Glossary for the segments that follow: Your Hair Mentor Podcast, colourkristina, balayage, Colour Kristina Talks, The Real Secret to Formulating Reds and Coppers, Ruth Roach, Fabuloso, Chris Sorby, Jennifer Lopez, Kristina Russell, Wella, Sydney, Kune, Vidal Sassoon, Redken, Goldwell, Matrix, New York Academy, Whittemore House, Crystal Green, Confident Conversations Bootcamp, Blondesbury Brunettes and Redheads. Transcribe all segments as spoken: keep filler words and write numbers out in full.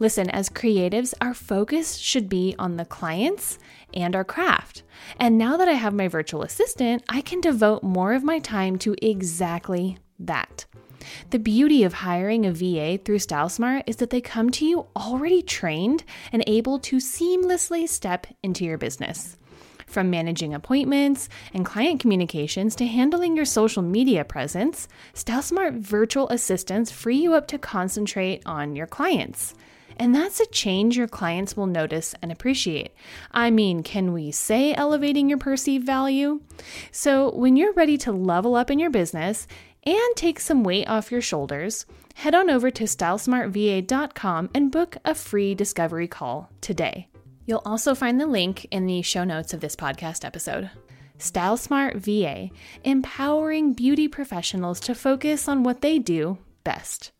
Listen, as creatives, our focus should be on the clients and our craft. And now that I have my virtual assistant, I can devote more of my time to exactly that. The beauty of hiring a V A through StyleSmart is that they come to you already trained and able to seamlessly step into your business. From managing appointments and client communications to handling your social media presence, StyleSmart virtual assistants free you up to concentrate on your clients. And that's a change your clients will notice and appreciate. I mean, can we say elevating your perceived value? So when you're ready to level up in your business and take some weight off your shoulders, head on over to style smart v a dot com and book a free discovery call today. You'll also find the link in the show notes of this podcast episode. StyleSmart V A, empowering beauty professionals to focus on what they do best.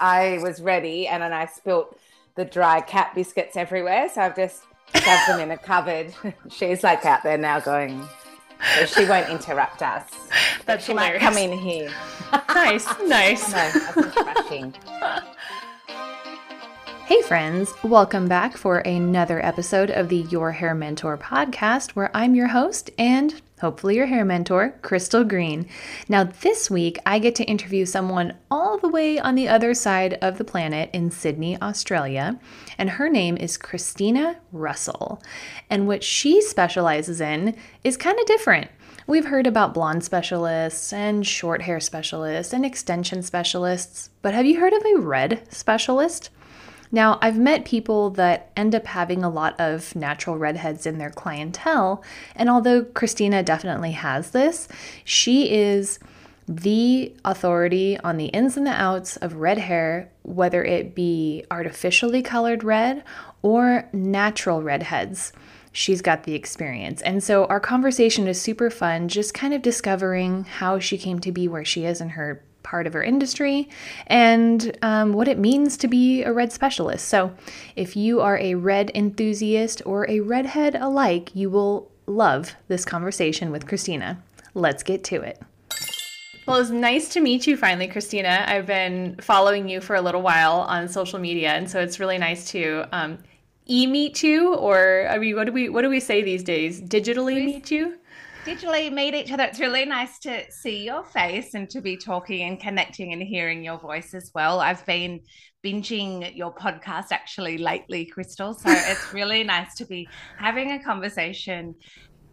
I was ready, and then I spilt the dry cat biscuits everywhere, so I've just shoved them in a cupboard. She's like out there now going, so she won't interrupt us. That's she hilarious. Might come in here. Nice, nice. No, I think she's rushing. Hey friends, welcome back for another episode of the Your Hair Mentor podcast, where I'm your host and hopefully your hair mentor, Crystal Green. Now this week, I get to interview someone all the way on the other side of the planet in Sydney, Australia, and her name is Kristina Russell. And what she specializes in is kind of different. We've heard about blonde specialists and short hair specialists and extension specialists, but have you heard of a red specialist? Now, I've met people that end up having a lot of natural redheads in their clientele, and although Kristina definitely has this, she is the authority on the ins and the outs of red hair, whether it be artificially colored red or natural redheads. She's got the experience. And so our conversation is super fun, just kind of discovering how she came to be where she is in her part of her industry, and um, what it means to be a red specialist. So if you are a red enthusiast or a redhead alike, you will love this conversation with Kristina. Let's get to it. Well, it's nice to meet you finally, Kristina. I've been following you for a little while on social media, and so it's really nice to um, e-meet you, or I mean, what do we what do we say these days? Digitally we- meet you? Digitally meet each other. It's really nice to see your face and to be talking and connecting and hearing your voice as well. I've been binging your podcast actually lately, Crystal. So it's really nice to be having a conversation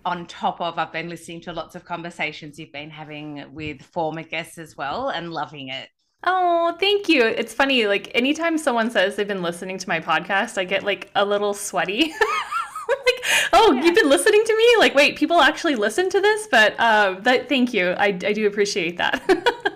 on top of, I've been listening to lots of conversations you've been having with former guests as well and loving it. Oh, thank you. It's funny. Like anytime someone says they've been listening to my podcast, I get like a little sweaty. Like, oh, yeah. You've been listening to me? Like, wait, people actually listen to this? But um, that, thank you. I, I do appreciate that.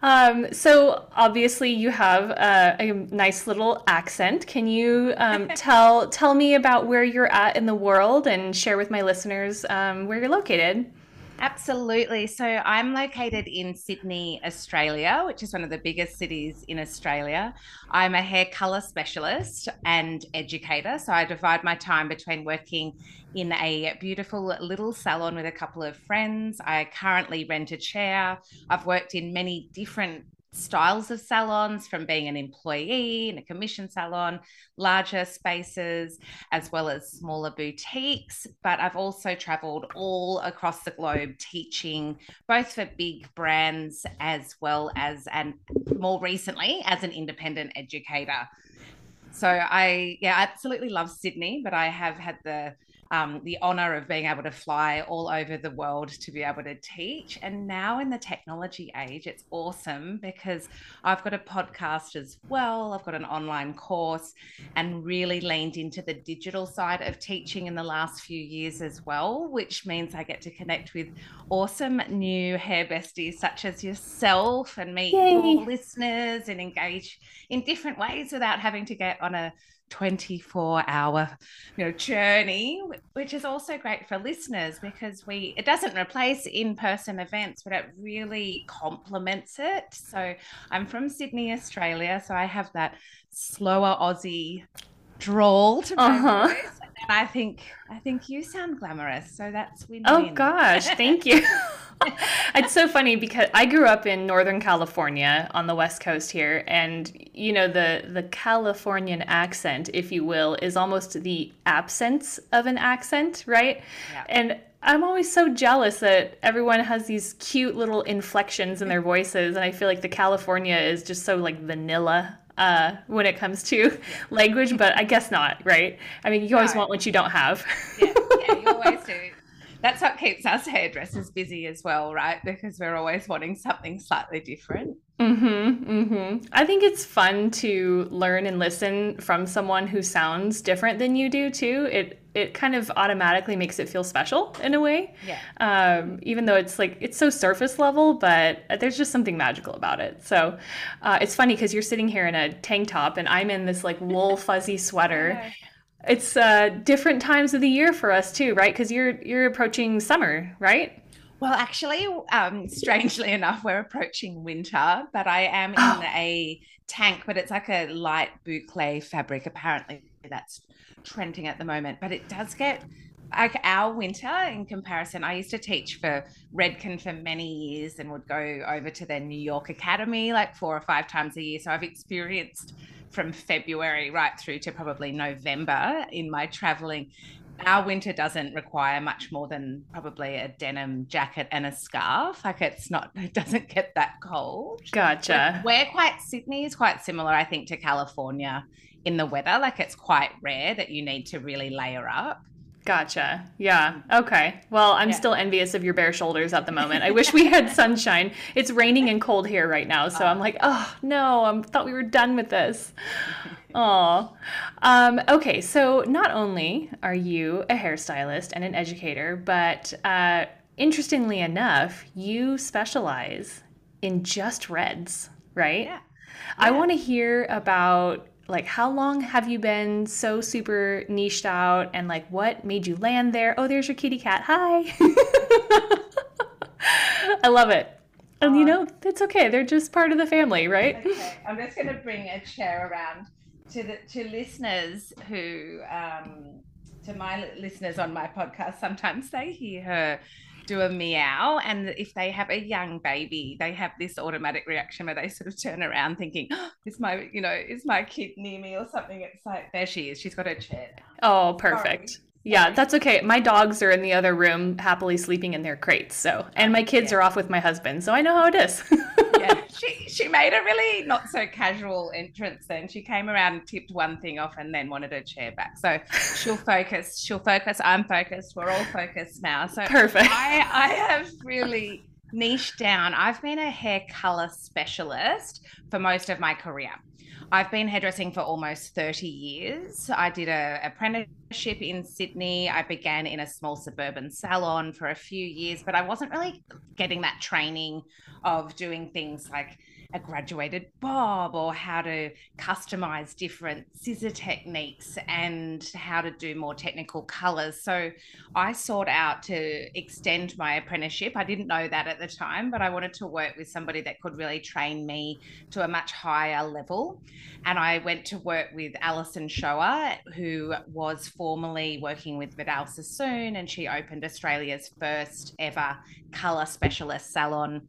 um, so obviously you have uh, a nice little accent. Can you um, tell tell me about where you're at in the world and share with my listeners um, where you're located? Absolutely. So I'm located in Sydney, Australia, which is one of the biggest cities in Australia. I'm a hair colour specialist and educator. So I divide my time between working in a beautiful little salon with a couple of friends. I currently rent a chair. I've worked in many different styles of salons, from being an employee in a commission salon, larger spaces, as well as smaller boutiques. But I've also traveled all across the globe teaching, both for big brands as well as, and more recently, as an independent educator. So I, yeah, absolutely love Sydney, but I have had the um, the honor of being able to fly all over the world to be able to teach. And now in the technology age, it's awesome because I've got a podcast as well. I've got an online course and really leaned into the digital side of teaching in the last few years as well, which means I get to connect with awesome new hair besties such as yourself and meet your listeners and engage in different ways without having to get on a twenty-four hour you know journey, which is also great for listeners because we it doesn't replace in-person events, but it really complements it. So I'm from Sydney, Australia, so I have that slower Aussie drawl to my uh-huh. voice, and I think I think you sound glamorous, so that's win-win. Oh gosh, thank you. It's so funny because I grew up in Northern California on the West Coast here, and you know the the Californian accent, if you will, is almost the absence of an accent, right? Yeah. And I'm always so jealous that everyone has these cute little inflections in their voices, and I feel like the California is just so like vanilla uh, when it comes to language, but I guess not, right? I mean, you always no. want what you don't have. Yeah, yeah, you always do. That's what keeps us hairdressers busy as well, right? Because we're always wanting something slightly different. Mm-hmm, mm-hmm. I think it's fun to learn and listen from someone who sounds different than you do too. It it kind of automatically makes it feel special in a way. Yeah. Um, even though it's like, it's so surface level, but there's just something magical about it. So uh, it's funny because you're sitting here in a tank top and I'm in this like wool fuzzy sweater. Yeah. It's uh, different times of the year for us too, right? Because you're you're approaching summer, right? Well, actually, um, strangely enough, we're approaching winter, but I am in oh. a tank, but it's like a light boucle fabric. Apparently, that's trending at the moment, but it does get like our winter in comparison. I used to teach for Redken for many years and would go over to their New York Academy like four or five times a year. So I've experienced from February right through to probably November in my traveling. Our winter doesn't require much more than probably a denim jacket and a scarf. Like it's not, it doesn't get that cold. Gotcha. We're quite, Sydney is quite similar, I think, to California in the weather. Like it's quite rare that you need to really layer up. Gotcha. Yeah. Okay. Well, I'm yeah. still envious of your bare shoulders at the moment. I wish we had sunshine. It's raining and cold here right now. So I'm like, oh no, I thought we were done with this. Oh, um, okay. So not only are you a hairstylist and an educator, but uh, interestingly enough, you specialize in just reds, right? Yeah. I yeah. want to hear about like how long have you been so super niched out and like what made you land there? Oh, there's your kitty cat. Hi. I love it. And um, you know, it's okay. They're just part of the family, right? Okay. I'm just going to bring a chair around to the, to listeners who, um, to my listeners on my podcast, sometimes they hear her do a meow, and if they have a young baby, they have this automatic reaction where they sort of turn around thinking, oh, is my, you know, is my kid near me or something? It's like, there she is. She's got her chair now. Oh, perfect. Sorry. Yeah, that's okay. My dogs are in the other room happily sleeping in their crates. So, and my kids yeah. are off with my husband, so I know how it is. Yeah, she she made a really not so casual entrance then. She came around and tipped one thing off and then wanted her chair back. So she'll focus, she'll focus, I'm focused, we're all focused now. So perfect. I, I have really niched down. I've been a hair color specialist for most of my career. I've been hairdressing for almost thirty years. I did an apprenticeship in Sydney. I began in a small suburban salon for a few years, but I wasn't really getting that training of doing things like a graduated bob or how to customize different scissor techniques and how to do more technical colors. So I sought out to extend my apprenticeship. I didn't know that at the time, but I wanted to work with somebody that could really train me to a much higher level. And I went to work with Alison Shoa, who was formerly working with Vidal Sassoon, and she opened Australia's first ever colour specialist salon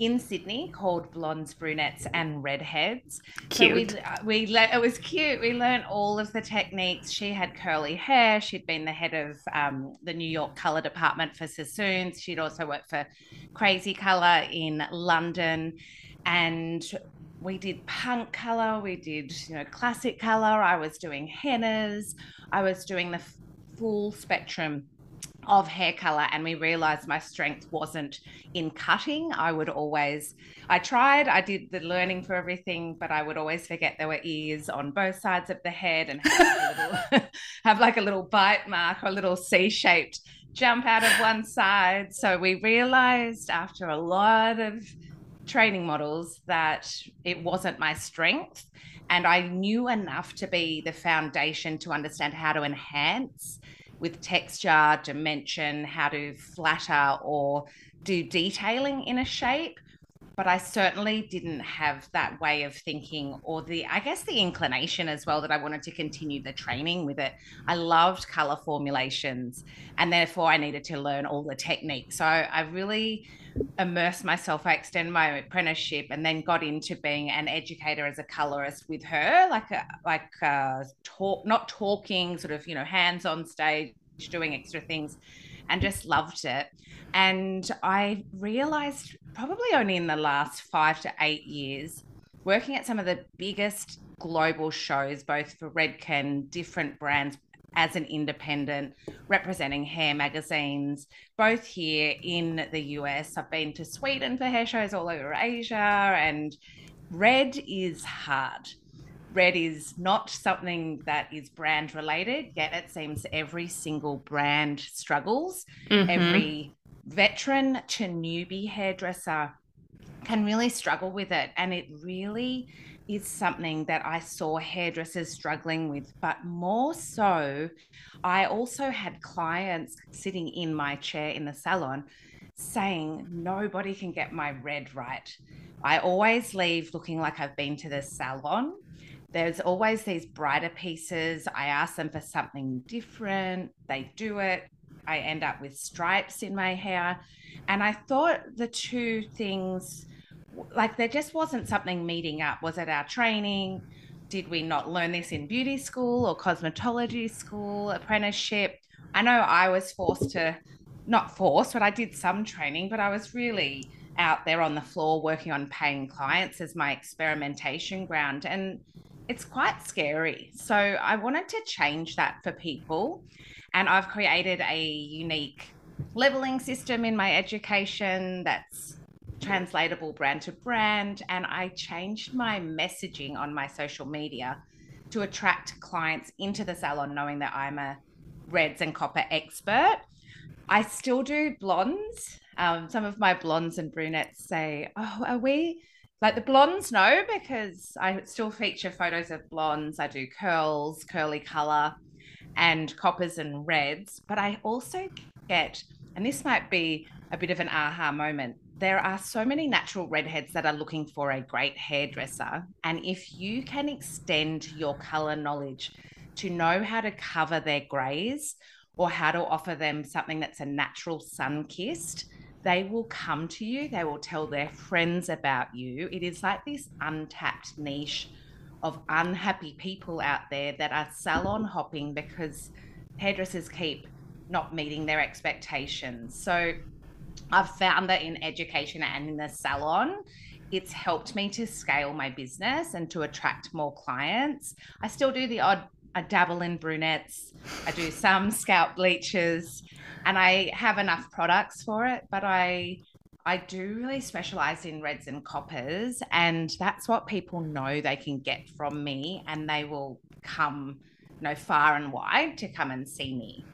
in Sydney called Blondesbury Brunettes and Redheads. Cute. So we, we le- it was cute. We learned all of the techniques. She had curly hair. She'd been the head of um, the New York colour department for Sassoons. She'd also worked for Crazy Color in London. And we did punk colour. We did, you know, classic colour. I was doing hennas. I was doing the full spectrum of hair color, and we realized my strength wasn't in cutting. I would always, I tried, I did the learning for everything, but I would always forget there were ears on both sides of the head and have, a little, have like a little bite mark or a little C-shaped jump out of one side. So we realized after a lot of training models that it wasn't my strength, and I knew enough to be the foundation to understand how to enhance with texture, dimension, how to flatter or do detailing in a shape. But I certainly didn't have that way of thinking or the, I guess, the inclination as well that I wanted to continue the training with it. I loved color formulations, and therefore I needed to learn all the techniques. So I really immersed myself. I extended my apprenticeship and then got into being an educator as a colorist with her, like a, like a talk, not talking, sort of, you know, hands on stage, doing extra things, and just loved it. And I realized probably only in the last five to eight years, working at some of the biggest global shows, both for Redken, different brands, as an independent, representing hair magazines, both here in the U S. I've been to Sweden for hair shows all over Asia, and red is hard. Red is not something that is brand related, yet it seems every single brand struggles. Mm-hmm. Every veteran to newbie hairdresser can really struggle with it. And it really is something that I saw hairdressers struggling with. But more so, I also had clients sitting in my chair in the salon saying, nobody can get my red right. I always leave looking like I've been to the salon. There's always these brighter pieces. I ask them for something different. They do it. I end up with stripes in my hair. And I thought the two things, like there just wasn't something meeting up. Was it our training? Did we not learn this in beauty school or cosmetology school, apprenticeship? I know I was forced to, not forced, but I did some training, but I was really out there on the floor working on paying clients as my experimentation ground. And it's quite scary. So I wanted to change that for people. And I've created a unique leveling system in my education that's translatable brand to brand. And I changed my messaging on my social media to attract clients into the salon, knowing that I'm a reds and copper expert. I still do blondes. Um, some of my blondes and brunettes say, oh, are we like the blondes? No, because I still feature photos of blondes. I do curls, curly color, and coppers and reds. But I also get, and this might be a bit of an aha moment, there are so many natural redheads that are looking for a great hairdresser. And if you can extend your color knowledge to know how to cover their grays or how to offer them something that's a natural sun-kissed, they will come to you. They will tell their friends about you. It is like this untapped niche of unhappy people out there that are salon hopping because hairdressers keep not meeting their expectations. So I've found that in education and in the salon, it's helped me to scale my business and to attract more clients. I still do the odd, I dabble in brunettes, I do some scalp bleachers, and I have enough products for it, but I I do really specialize in reds and coppers, and that's what people know they can get from me, and they will come, you know, far and wide to come and see me.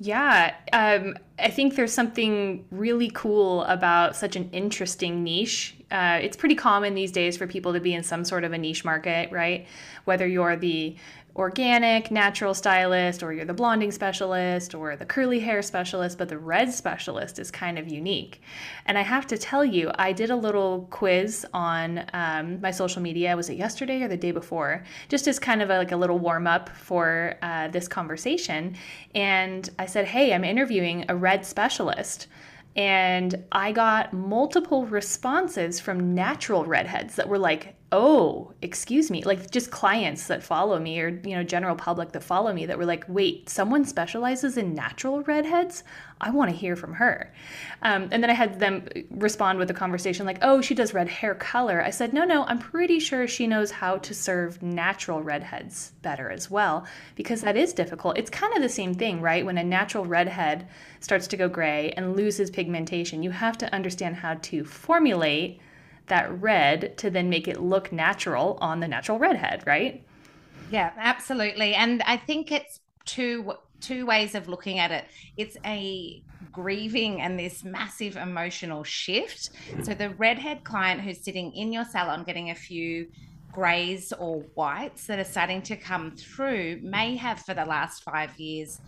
Yeah, um, I think there's something really cool about such an interesting niche. Uh, it's pretty common these days for people to be in some sort of a niche market, right? Whether you're the organic natural stylist, or you're the blonding specialist, or the curly hair specialist, but the red specialist is kind of unique. And I have to tell you, I did a little quiz on um, my social media, was it yesterday or the day before, just as kind of a, like a little warm up for uh, this conversation. And I said, hey, I'm interviewing a red specialist. And I got multiple responses from natural redheads that were like, oh, excuse me, like just clients that follow me, or, you know, general public that follow me that were like, wait, someone specializes in natural redheads? I want to hear from her. Um, and then I had them respond with a conversation like, oh, she does red hair color. I said, no, no, I'm pretty sure she knows how to serve natural redheads better as well, because that is difficult. It's kind of the same thing, right? When a natural redhead starts to go gray and loses pigmentation, you have to understand how to formulate that red to then make it look natural on the natural redhead, right? Yeah, absolutely. And I think it's two two ways of looking at it. It's a grieving and this massive emotional shift. So the redhead client who's sitting in your salon getting a few grays or whites that are starting to come through may have for the last five years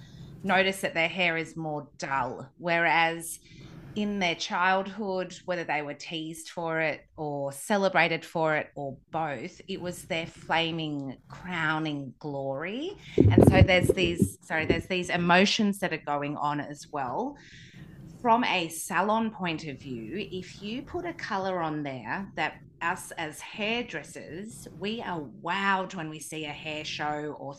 noticed that their hair is more dull, whereas in their childhood, whether they were teased for it or celebrated for it or both, it was their flaming, crowning glory. And so there's these, sorry, there's these emotions that are going on as well. From a salon point of view, if you put a color on there that us as hairdressers, we are wowed when we see a hair show or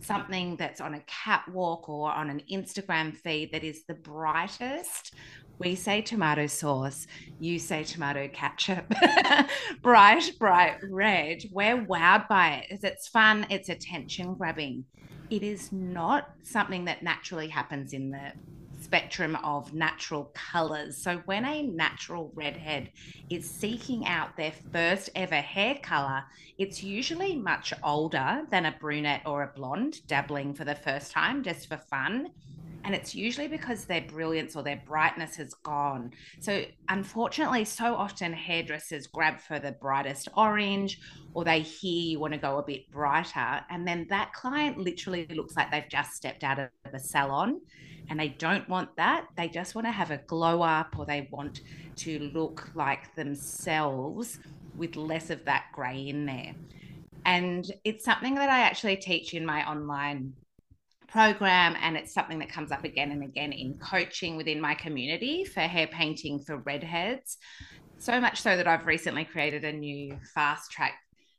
something that's on a catwalk or on an Instagram feed that is the brightest. We say tomato sauce, you say tomato ketchup, bright, bright red. We're wowed by it. It's fun. It's attention grabbing. It is not something that naturally happens in the spectrum of natural colors. So when a natural redhead is seeking out their first ever hair color, it's usually much older than a brunette or a blonde dabbling for the first time just for fun. And it's usually because their brilliance or their brightness has gone. So unfortunately, so often hairdressers grab for the brightest orange, or they hear you want to go a bit brighter. And then that client literally looks like they've just stepped out of a salon, and they don't want that. They just want to have a glow up, or they want to look like themselves with less of that grey in there. And it's something that I actually teach in my online program, and it's something that comes up again and again in coaching within my community for hair painting for redheads. So much so that I've recently created a new fast track,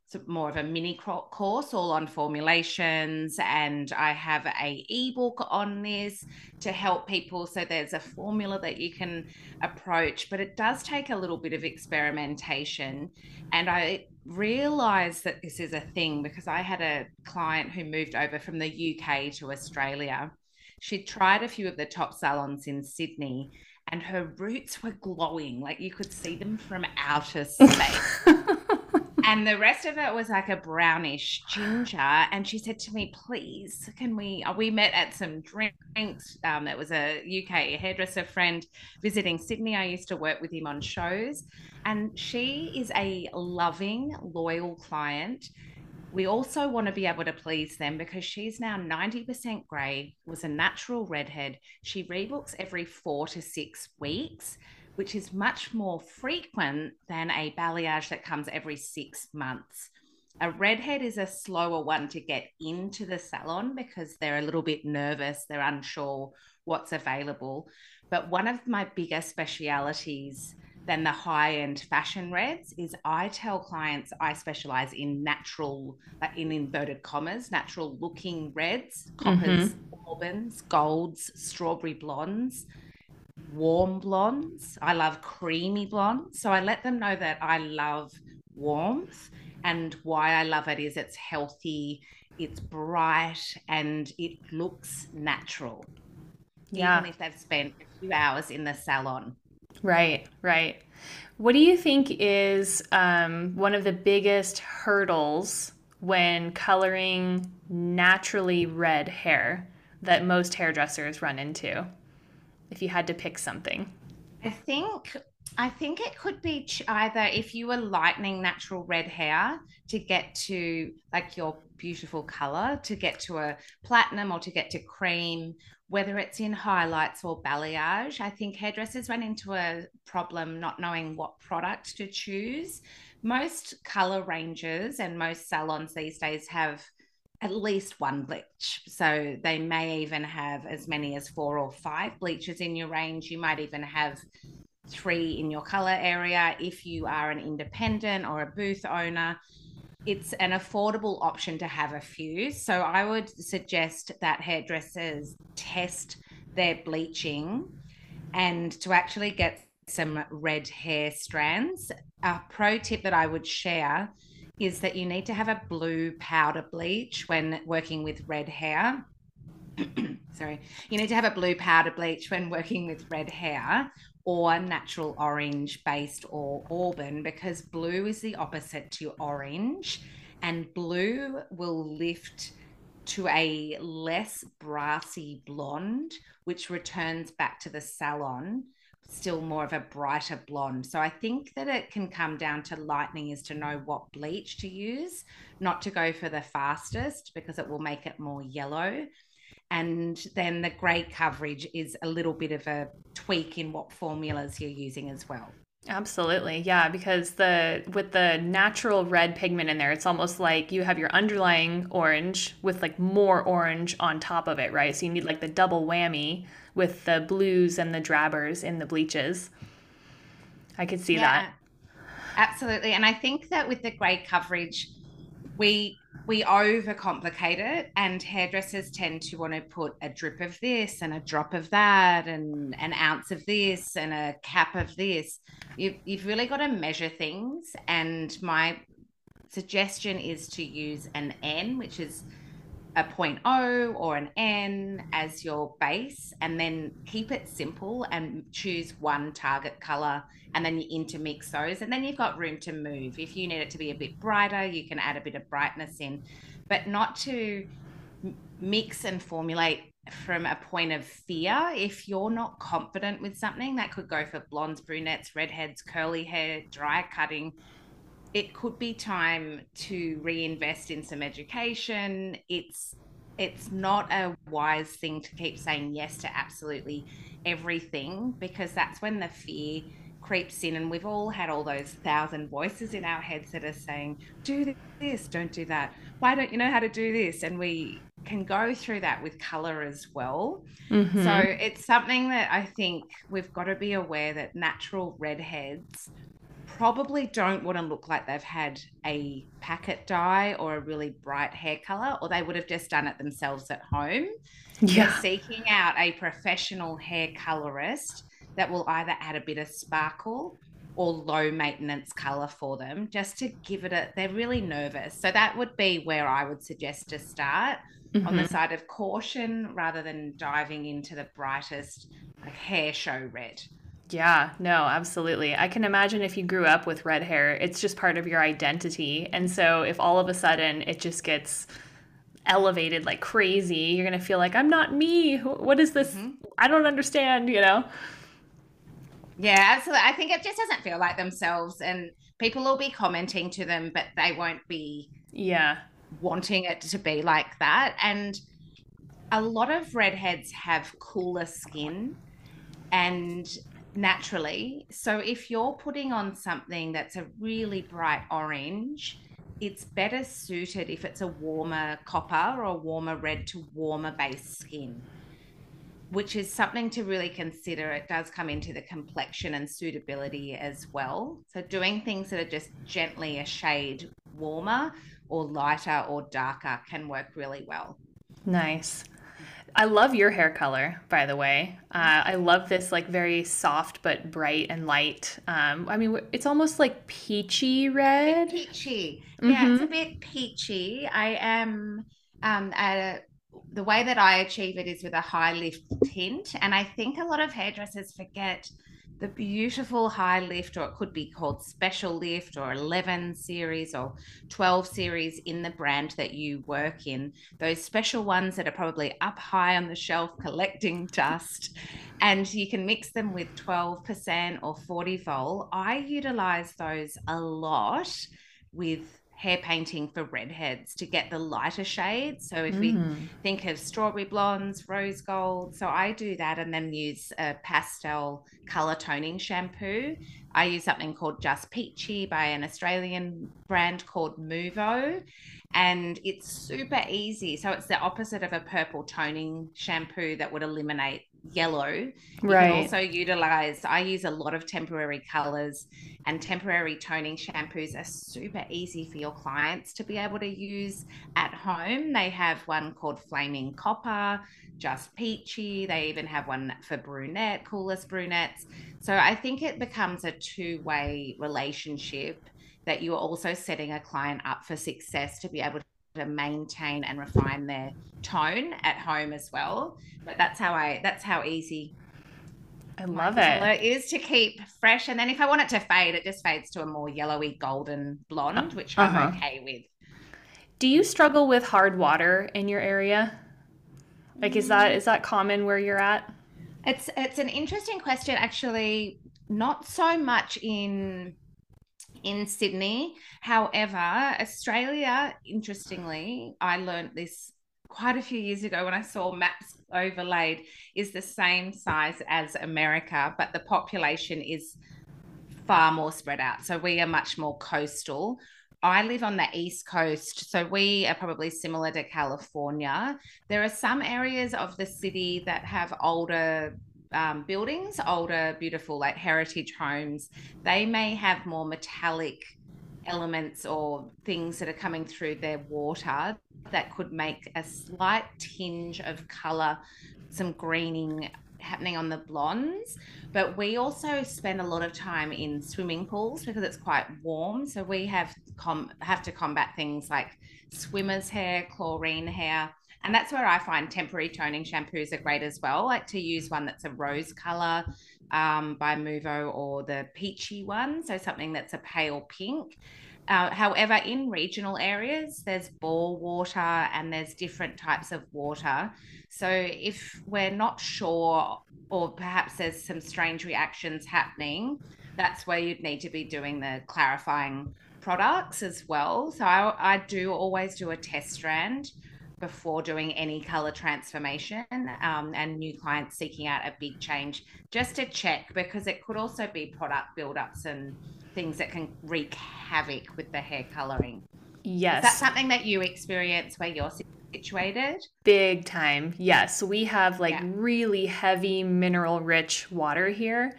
so more of a mini course all on formulations, and I have a ebook on this to help people. So there's a formula that you can approach, but it does take a little bit of experimentation. And I realized that this is a thing because I had a client who moved over from the U K to Australia. She'd tried a few of the top salons in Sydney, and her roots were glowing, like you could see them from outer space. And the rest of it was like a brownish ginger. And she said to me, please, can we, we met at some drinks. Um, it was a U K hairdresser friend visiting Sydney. I used to work with him on shows. And she is a loving, loyal client. We also want to be able to please them because she's now ninety percent grey, was a natural redhead. She rebooks every four to six weeks, which is much more frequent than a balayage that comes every six months. A redhead is a slower one to get into the salon because they're a little bit nervous, they're unsure what's available. But one of my bigger specialities than the high-end fashion reds is I tell clients I specialize in natural, in inverted commas, natural looking reds, coppers, mm-hmm. auburns, golds, strawberry blondes, warm blondes. I love creamy blondes. So I let them know that I love warmth, and why I love it is it's healthy, it's bright, and it looks natural. Yeah. Even if they've spent a few hours in the salon. Right, right. What do you think is um, one of the biggest hurdles when coloring naturally red hair that most hairdressers run into? If you had to pick something, I think I think it could be either if you were lightening natural red hair to get to like your beautiful color, to get to a platinum or to get to cream, whether it's in highlights or balayage. I think hairdressers run into a problem not knowing what product to choose. Most color ranges and most salons these days have at least one bleach. So they may even have as many as four or five bleaches in your range. You might even have three in your color area. If you are an independent or a booth owner, it's an affordable option to have a few. So I would suggest that hairdressers test their bleaching, and to actually get some red hair strands. A pro tip that I would share is that you need to have a blue powder bleach when working with red hair. Sorry, you need to have a blue powder bleach when working with red hair, or natural orange based or auburn, because blue is the opposite to orange, and blue will lift to a less brassy blonde, which returns back to the salon still more of a brighter blonde. So I think that it can come down to lightning, is to know what bleach to use, not to go for the fastest because it will make it more yellow. And then the grey coverage is a little bit of a tweak in what formulas you're using as well. Absolutely. Yeah, because the with the natural red pigment in there, it's almost like you have your underlying orange with like more orange on top of it, right? So you need like the double whammy with the blues and the drabbers in the bleaches. I could see yeah, that. Absolutely. And I think that with the grey coverage, we we overcomplicate it, and hairdressers tend to want to put a drip of this and a drop of that and an ounce of this and a cap of this. You've, you've really got to measure things, and my suggestion is to use an N, which is a point oh or an N as your base, and then keep it simple and choose one target color, and then you intermix those, and then you've got room to move. If you need it to be a bit brighter, you can add a bit of brightness in, but not to mix and formulate from a point of fear. If you're not confident with something, that could go for blondes, brunettes, redheads, curly hair, dry cutting. It could be time to reinvest in some education. It's it's not a wise thing to keep saying yes to absolutely everything, because that's when the fear creeps in. And we've all had all those thousand voices in our heads that are saying, do this, don't do that. Why don't you know how to do this? And we can go through that with colour as well. Mm-hmm. So it's something that I think we've got to be aware that natural redheads probably don't want to look like they've had a packet dye or a really bright hair color, or they would have just done it themselves at home. Yeah. You're seeking out a professional hair colorist that will either add a bit of sparkle or low maintenance color for them, just to give it a, they're really nervous. So that would be where I would suggest to start, mm-hmm. on the side of caution, rather than diving into the brightest like hair show red. Yeah, no, absolutely. I can imagine if you grew up with red hair, it's just part of your identity. And so if all of a sudden it just gets elevated like crazy, you're going to feel like, I'm not me. What is this? Mm-hmm. I don't understand, you know? Yeah, absolutely. I think it just doesn't feel like themselves, and people will be commenting to them, but they won't be yeah, wanting it to be like that. And a lot of redheads have cooler skin and naturally. So if you're putting on something that's a really bright orange, it's better suited if it's a warmer copper or warmer red to warmer base skin, which is something to really consider. It does come into the complexion and suitability as well. So doing things that are just gently a shade warmer or lighter or darker can work really well. Nice. I love your hair color, by the way. Uh, I love this like very soft but bright and light. Um, I mean, it's almost like peachy red. Peachy. Mm-hmm. Yeah, it's a bit peachy. I am, um, uh, the way that I achieve it is with a high lift tint. And I think a lot of hairdressers forget the beautiful high lift, or it could be called special lift, or eleven series or twelve series in the brand that you work in. Those special ones that are probably up high on the shelf collecting dust, and you can mix them with twelve percent or forty vol. I utilize those a lot with hair painting for redheads to get the lighter shades. So if mm. we think of strawberry blondes, rose gold, so I do that, and then use a pastel color toning shampoo. I use something called Just Peachy by an Australian brand called Muvo, and it's super easy. So it's the opposite of a purple toning shampoo that would eliminate yellow. You right. can also utilize, I use a lot of temporary colors, and temporary toning shampoos are super easy for your clients to be able to use at home. They have one called Flaming Copper, Just Peachy. They even have one for brunette, Coolest Brunettes. So I think it becomes a two-way relationship that you're also setting a client up for success to be able to to maintain and refine their tone at home as well. But that's how I that's how easy I love it is to keep fresh. And then if I want it to fade, it just fades to a more yellowy golden blonde, which uh-huh. I'm okay with. Do you struggle with hard water in your area? Like is that is that common where you're at? It's it's an interesting question actually, not so much in in Sydney. However, Australia, interestingly, I learned this quite a few years ago when I saw maps overlaid, is the same size as America, but the population is far more spread out. So we are much more coastal. I live on the East Coast, so we are probably similar to California. There are some areas of the city that have older Um, buildings, older, beautiful, like heritage homes. They may have more metallic elements or things that are coming through their water that could make a slight tinge of colour, some greening happening on the blondes. But we also spend a lot of time in swimming pools because it's quite warm. So we have com- have to combat things like swimmer's hair, chlorine hair. And that's where I find temporary toning shampoos are great as well. Like to use one that's a rose color um, by Muvo, or the peachy one. So something that's a pale pink. Uh, however, in regional areas, there's bore water and there's different types of water. So if we're not sure, or perhaps there's some strange reactions happening, that's where you'd need to be doing the clarifying products as well. So I, I do always do a test strand before doing any color transformation, um, and new clients seeking out a big change, just to check, because it could also be product buildups and things that can wreak havoc with the hair coloring. Yes. Is that something that you experience where you're situated? Big time. Yes. We have like yeah. really heavy mineral rich water here.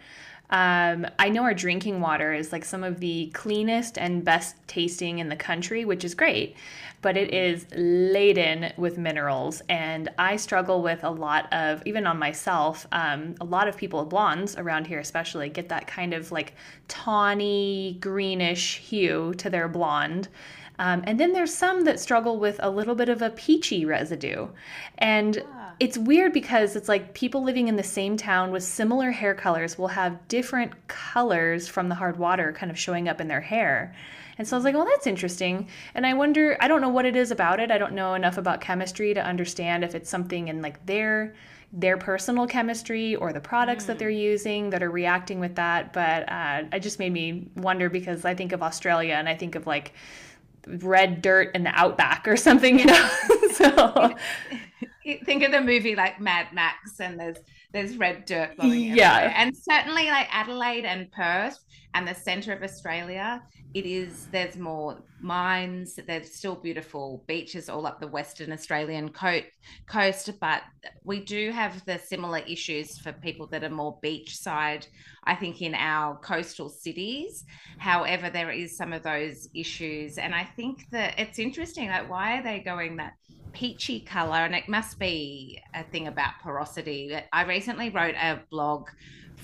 Um, I know our drinking water is like some of the cleanest and best tasting in the country, which is great, but it is laden with minerals. And I struggle with a lot of, even on myself, um, a lot of people, blondes around here especially, get that kind of like tawny, greenish hue to their blonde. Um, and then there's some that struggle with a little bit of a peachy residue. And ah. it's weird because it's like people living in the same town with similar hair colors will have different colors from the hard water kind of showing up in their hair. And so I was like, well, that's interesting. And I wonder, I don't know what it is about it. I don't know enough about chemistry to understand if it's something in like their their personal chemistry or the products mm. that they're using that are reacting with that. But uh, it just made me wonder, because I think of Australia and I think of like red dirt in the outback or something, you know. So think of the movie like Mad Max, and there's there's red dirt blowing yeah everywhere. And certainly like Adelaide and Perth and the center of Australia, it is there's more mines, there's still beautiful beaches all up the Western Australian coast, but we do have the similar issues for people that are more beachside, I think, in our coastal cities. However, there is some of those issues, and I think that it's interesting, like why are they going that peachy color? And it must be a thing about porosity. I recently wrote a blog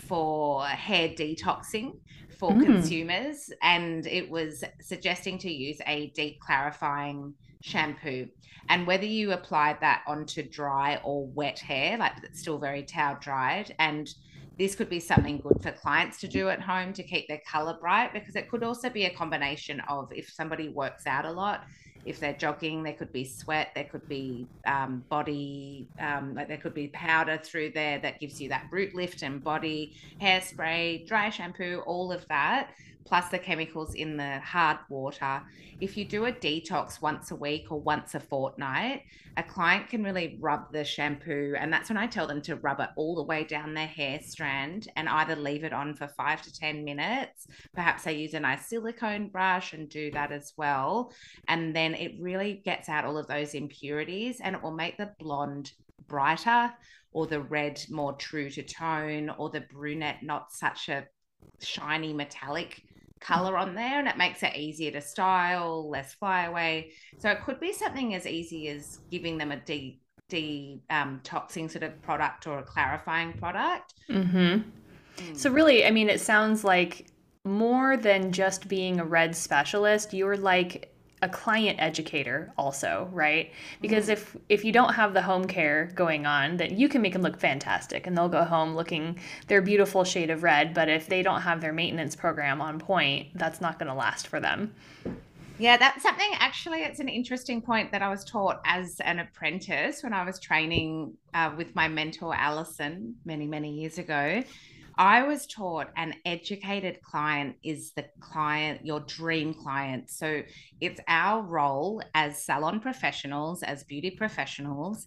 for hair detoxing for mm. consumers, and it was suggesting to use a deep clarifying shampoo, and whether you applied that onto dry or wet hair, like it's still very towel dried. And this could be something good for clients to do at home to keep their color bright, because it could also be a combination of, if somebody works out a lot, if they're jogging, there could be sweat, there could be um, body, um, like there could be powder through there that gives you that root lift and body, hairspray, dry shampoo, all of that, plus the chemicals in the hard water. If you do a detox once a week or once a fortnight, a client can really rub the shampoo, and that's when I tell them to rub it all the way down their hair strand and either leave it on for five to ten minutes. Perhaps they use a nice silicone brush and do that as well. And then it really gets out all of those impurities, and it will make the blonde brighter, or the red more true to tone, or the brunette not such a shiny metallic color on there, and it makes it easier to style, less flyaway. So it could be something as easy as giving them a de- de- um, toxing sort of product or a clarifying product. Mm-hmm. Mm. So really, I mean, it sounds like more than just being a red specialist, you're like a client educator also, right? Because mm-hmm. if if you don't have the home care going on, then you can make them look fantastic and they'll go home looking their beautiful shade of red. But if they don't have their maintenance program on point, that's not going to last for them. Yeah, that's something, actually, it's an interesting point that I was taught as an apprentice when I was training uh, with my mentor, Alison, many, many years ago. I was taught an educated client is the client, your dream client. So it's our role as salon professionals, as beauty professionals,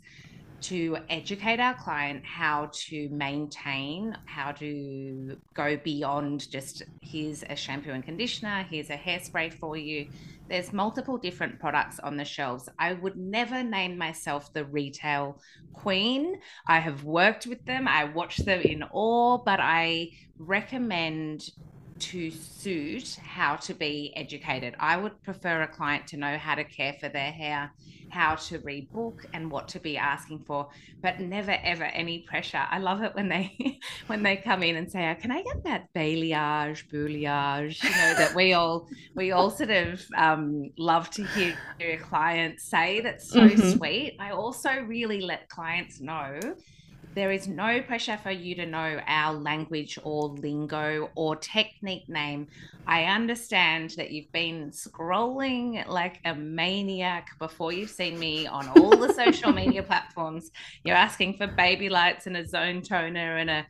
to educate our client how to maintain, how to go beyond just here's a shampoo and conditioner, here's a hairspray for you. There's multiple different products on the shelves. I would never name myself the retail queen. I have worked with them, I watch them in awe, but I recommend to suit how to be educated. I would prefer a client to know how to care for their hair, how to rebook, and what to be asking for, but never ever any pressure. I love it when they when they come in and say, oh, can I get that balayage, balayage, you know, that we all we all sort of um love to hear your clients say. That's so mm-hmm. sweet. I also really let clients know there is no pressure for you to know our language or lingo or technique name. I understand that you've been scrolling like a maniac before you've seen me on all the social media platforms. You're asking for baby lights and a zone toner and a,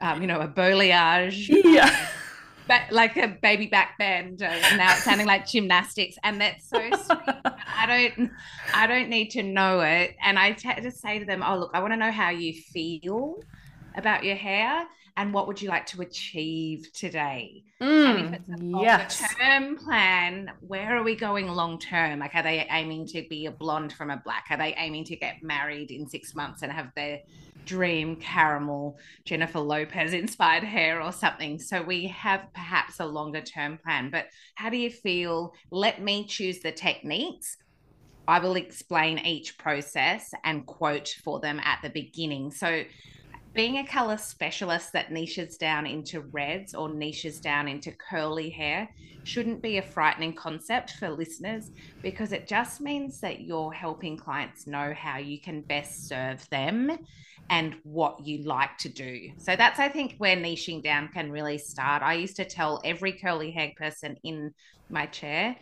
um, you know, a balayage. Yeah. But like a baby back bend, and now it's sounding like gymnastics, and that's so sweet. I don't, I don't need to know it, and I t- just say to them, "Oh, look, I want to know how you feel about your hair, and what would you like to achieve today?" Mm, and if it's a long-term yes. plan, where are we going long-term? Like, are they aiming to be a blonde from a black? Are they aiming to get married in six months and have their dream caramel Jennifer Lopez inspired hair or something? So we have perhaps a longer term plan, but how do you feel? Let me choose the techniques. I will explain each process and quote for them at the beginning. So being a color specialist that niches down into reds or niches down into curly hair shouldn't be a frightening concept for listeners, because it just means that you're helping clients know how you can best serve them and what you like to do. So that's, I think, where niching down can really start. I used to tell every curly hair person in my chair,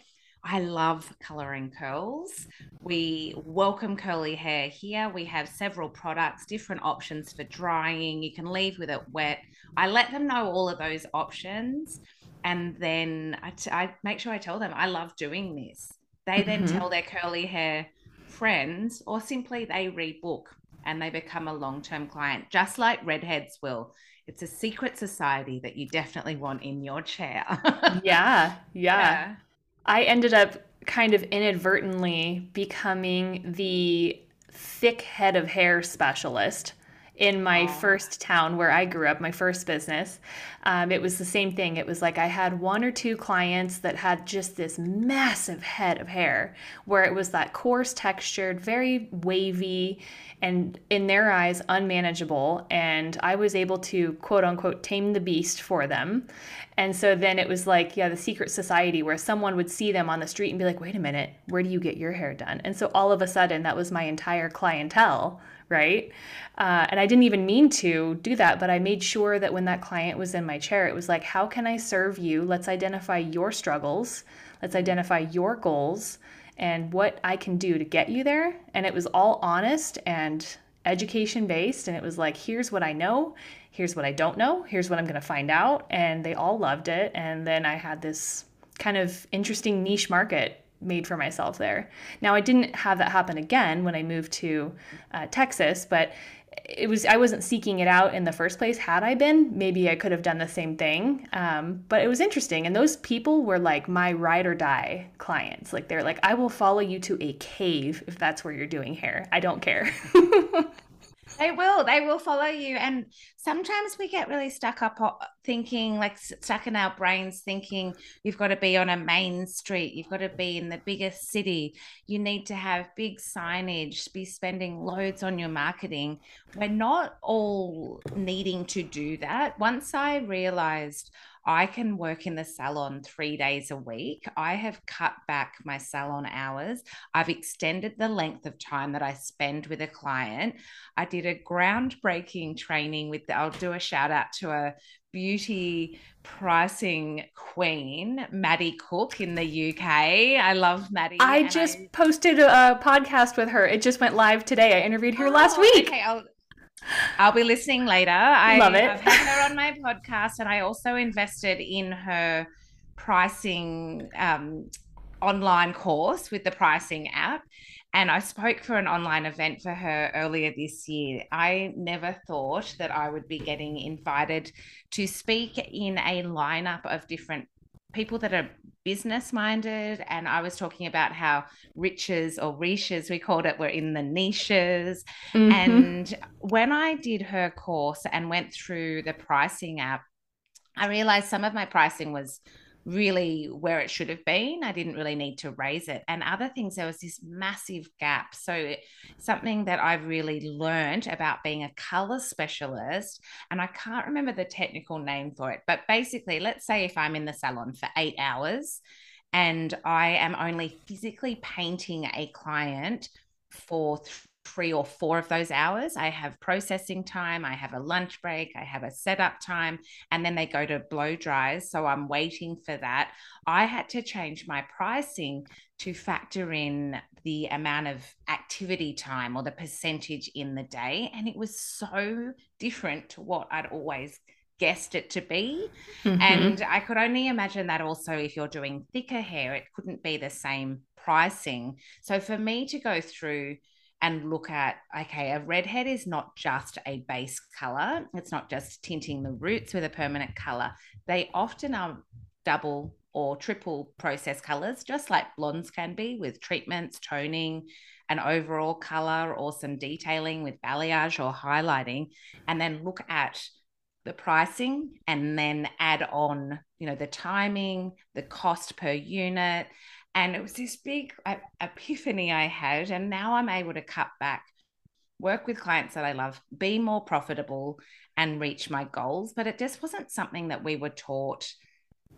I love colouring curls. We welcome curly hair here. We have several products, different options for drying. You can leave with it wet. I let them know all of those options, and then I, t- I make sure I tell them I love doing this. They mm-hmm. then tell their curly hair friends, or simply they rebook and they become a long-term client, just like redheads will. It's a secret society that you definitely want in your chair. yeah, yeah, yeah. I ended up kind of inadvertently becoming the thick head of hair specialist in my Aww. first town where I grew up, my first business. Um, it was the same thing. It was like I had one or two clients that had just this massive head of hair where it was that coarse textured, very wavy, and in their eyes, unmanageable. And I was able to, quote unquote, tame the beast for them. And so then it was like, yeah, the secret society where someone would see them on the street and be like, wait a minute, where do you get your hair done? And so all of a sudden, that was my entire clientele. Right. Uh, and I didn't even mean to do that, but I made sure that when that client was in my chair, it was like, how can I serve you? Let's identify your struggles. Let's identify your goals and what I can do to get you there. And it was all honest and education based. And it was like, here's what I know. Here's what I don't know. Here's what I'm going to find out. And they all loved it. And then I had this kind of interesting niche market made for myself there. Now, I didn't have that happen again when I moved to uh, Texas, but it was, I wasn't seeking it out in the first place. Had I been, maybe I could have done the same thing. Um, but it was interesting. And those people were like my ride or die clients. Like they're like, I will follow you to a cave if that's where you're doing hair. I don't care. They will. They will follow you. And sometimes we get really stuck up thinking, like stuck in our brains thinking you've got to be on a main street. You've got to be in the biggest city. You need to have big signage, be spending loads on your marketing. We're not all needing to do that. Once I realized I can work in the salon three days a week, I have cut back my salon hours. I've extended the length of time that I spend with a client. I did a groundbreaking training with, the, I'll do a shout out to a beauty pricing queen, Maddie Cook in the U K. I love Maddie. I just I... posted a podcast with her. It just went live today. I interviewed her oh, last week. Okay, I'll... I'll be listening later. I love it. I've had her on my podcast, and I also invested in her pricing um, online course with the pricing app. And I spoke for an online event for her earlier this year. I never thought that I would be getting invited to speak in a lineup of different people that are business minded. And I was talking about how riches or riches, we called it, were in the niches. Mm-hmm. And when I did her course and went through the pricing app, I realized some of my pricing was really where it should have been. I didn't really need to raise it. And other things, there was this massive gap. So something that I've really learned about being a color specialist, and I can't remember the technical name for it, but basically, let's say if I'm in the salon for eight hours and I am only physically painting a client for three or four of those hours, I have processing time, I have a lunch break, I have a setup time, and then they go to blow dries. So I'm waiting for that. I had to change my pricing to factor in the amount of activity time or the percentage in the day. And it was so different to what I'd always guessed it to be. Mm-hmm. And I could only imagine that also if you're doing thicker hair, it couldn't be the same pricing. So for me to go through and look at, okay, a redhead is not just a base color. It's not just tinting the roots with a permanent color. They often are double or triple process colors, just like blondes can be, with treatments, toning, an overall color, or some detailing with balayage or highlighting, and then look at the pricing and then add on, you know, the timing, the cost per unit. And it was this big epiphany I had, and now I'm able to cut back, work with clients that I love, be more profitable and reach my goals. But it just wasn't something that we were taught.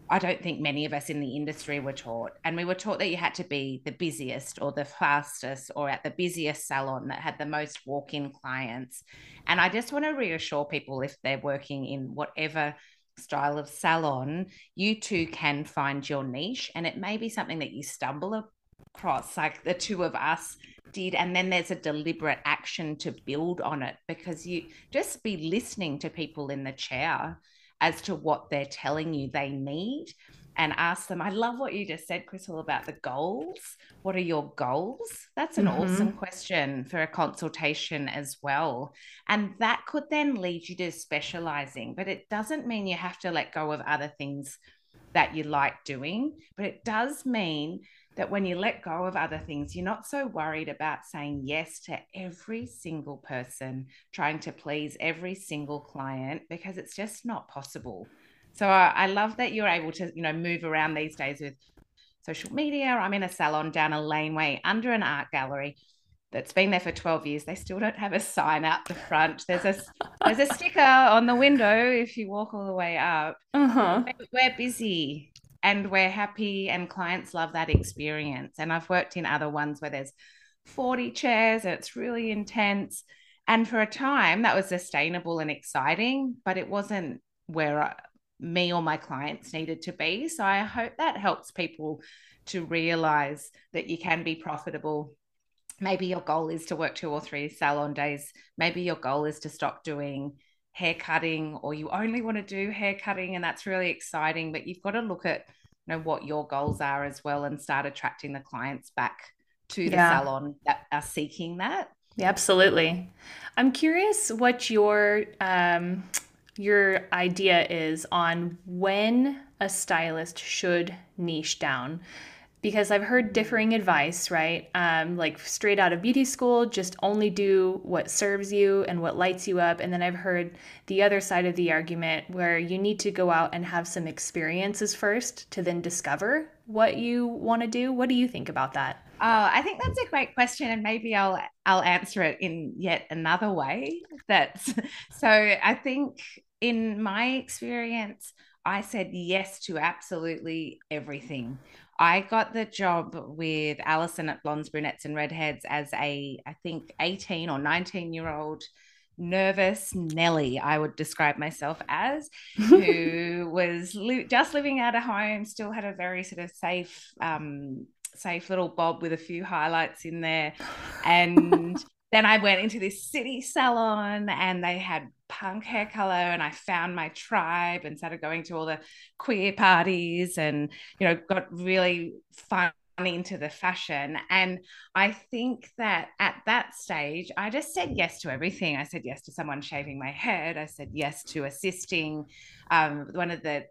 I don't think many of us in the industry were taught. And we were taught that you had to be the busiest or the fastest or at the busiest salon that had the most walk-in clients. And I just want to reassure people, if they're working in whatever style of salon, you too can find your niche, and it may be something that you stumble across like the two of us did, and then there's a deliberate action to build on it, because you just be listening to people in the chair as to what they're telling you they need, and ask them. I love what you just said, Crystal, about the goals. What are your goals? That's an mm-hmm. awesome question for a consultation as well. And that could then lead you to specializing, but it doesn't mean you have to let go of other things that you like doing, but it does mean that when you let go of other things, you're not so worried about saying yes to every single person, trying to please every single client, because it's just not possible. So I, I love that you're able to, you know, move around these days with social media. I'm in a salon down a laneway under an art gallery that's been there for twelve years. They still don't have a sign out the front. There's a there's a sticker on the window if you walk all the way up. Uh-huh. We're busy and we're happy, and clients love that experience. And I've worked in other ones where there's forty chairs and it's really intense. And for a time that was sustainable and exciting, but it wasn't where I, me or my clients needed to be. So I hope that helps people to realize that you can be profitable. Maybe your goal is to work two or three salon days. Maybe your goal is to stop doing hair cutting, or you only want to do hair cutting and that's really exciting, but you've got to look at, you know, what your goals are as well, and start attracting the clients back to the yeah. salon that are seeking that. Yeah, absolutely. I'm curious what your, um, your idea is on when a stylist should niche down. because I've heard differing advice, right? Um, like straight out of beauty school, just only do what serves you and what lights you up. And then I've heard the other side of the argument where you need to go out and have some experiences first to then discover what you want to do. What do you think about that? Oh, I think that's a great question, and maybe I'll I'll answer it in yet another way. That's so I think in my experience, I said yes to absolutely everything. I got the job with Alison at Blondes, Brunettes and Redheads as a, I think, eighteen or nineteen-year-old nervous Nelly, I would describe myself as, who was li- just living out of home, still had a very sort of safe, um, safe little bob with a few highlights in there. And then I went into this city salon and they had punk hair color, and I found my tribe and started going to all the queer parties and, you know, got really fun into the fashion. And I think that at that stage, I just said yes to everything. I said yes to someone shaving my head. I said yes to assisting um, one of the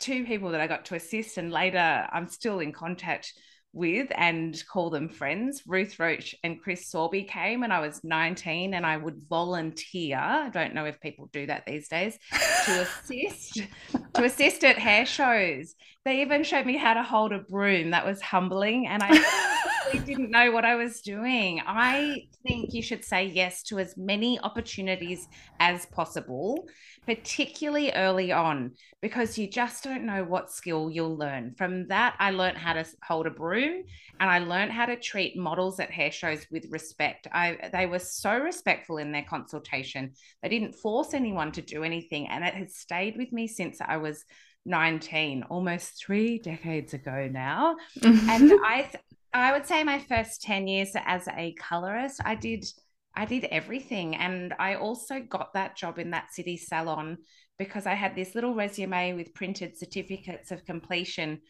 two people that I got to assist, and later I'm still in contact with and call them friends. Ruth Roach and Chris Sorby came when I was nineteen, and I would volunteer, I don't know if people do that these days, to assist to assist at hair shows. They even showed me how to hold a broom. That was humbling, and I didn't know what I was doing. I think you should say yes to as many opportunities as possible, particularly early on, because you just don't know what skill you'll learn. From that, I learned how to hold a broom, and I learned how to treat models at hair shows with respect. I, they were so respectful in their consultation. They didn't force anyone to do anything, and it has stayed with me since I was nineteen, almost three decades ago now. And I... I would say my first ten years as a colorist, I did I did everything. And I also got that job in that city salon because I had this little resume with printed certificates of completion.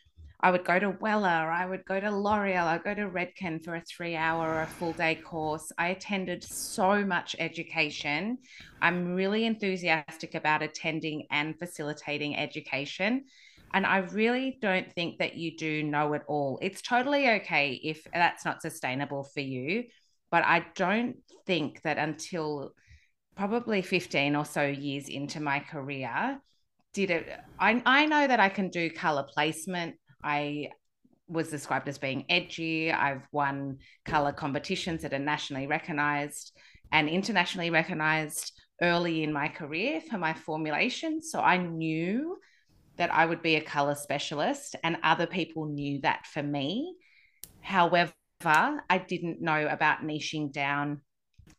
I would go to Wella, or I would go to L'Oreal, I'd go to Redken for a three-hour or a full-day course. I attended so much education. I'm really enthusiastic about attending and facilitating education. And I really don't think that you do know it all. It's totally okay if that's not sustainable for you, but I don't think that until probably fifteen or so years into my career, did it. I, I know that I can do color placement. I was described as being edgy. I've won color competitions that are nationally recognized and internationally recognized early in my career for my formulation. So I knew that I would be a colour specialist, and other people knew that for me. However, I didn't know about niching down.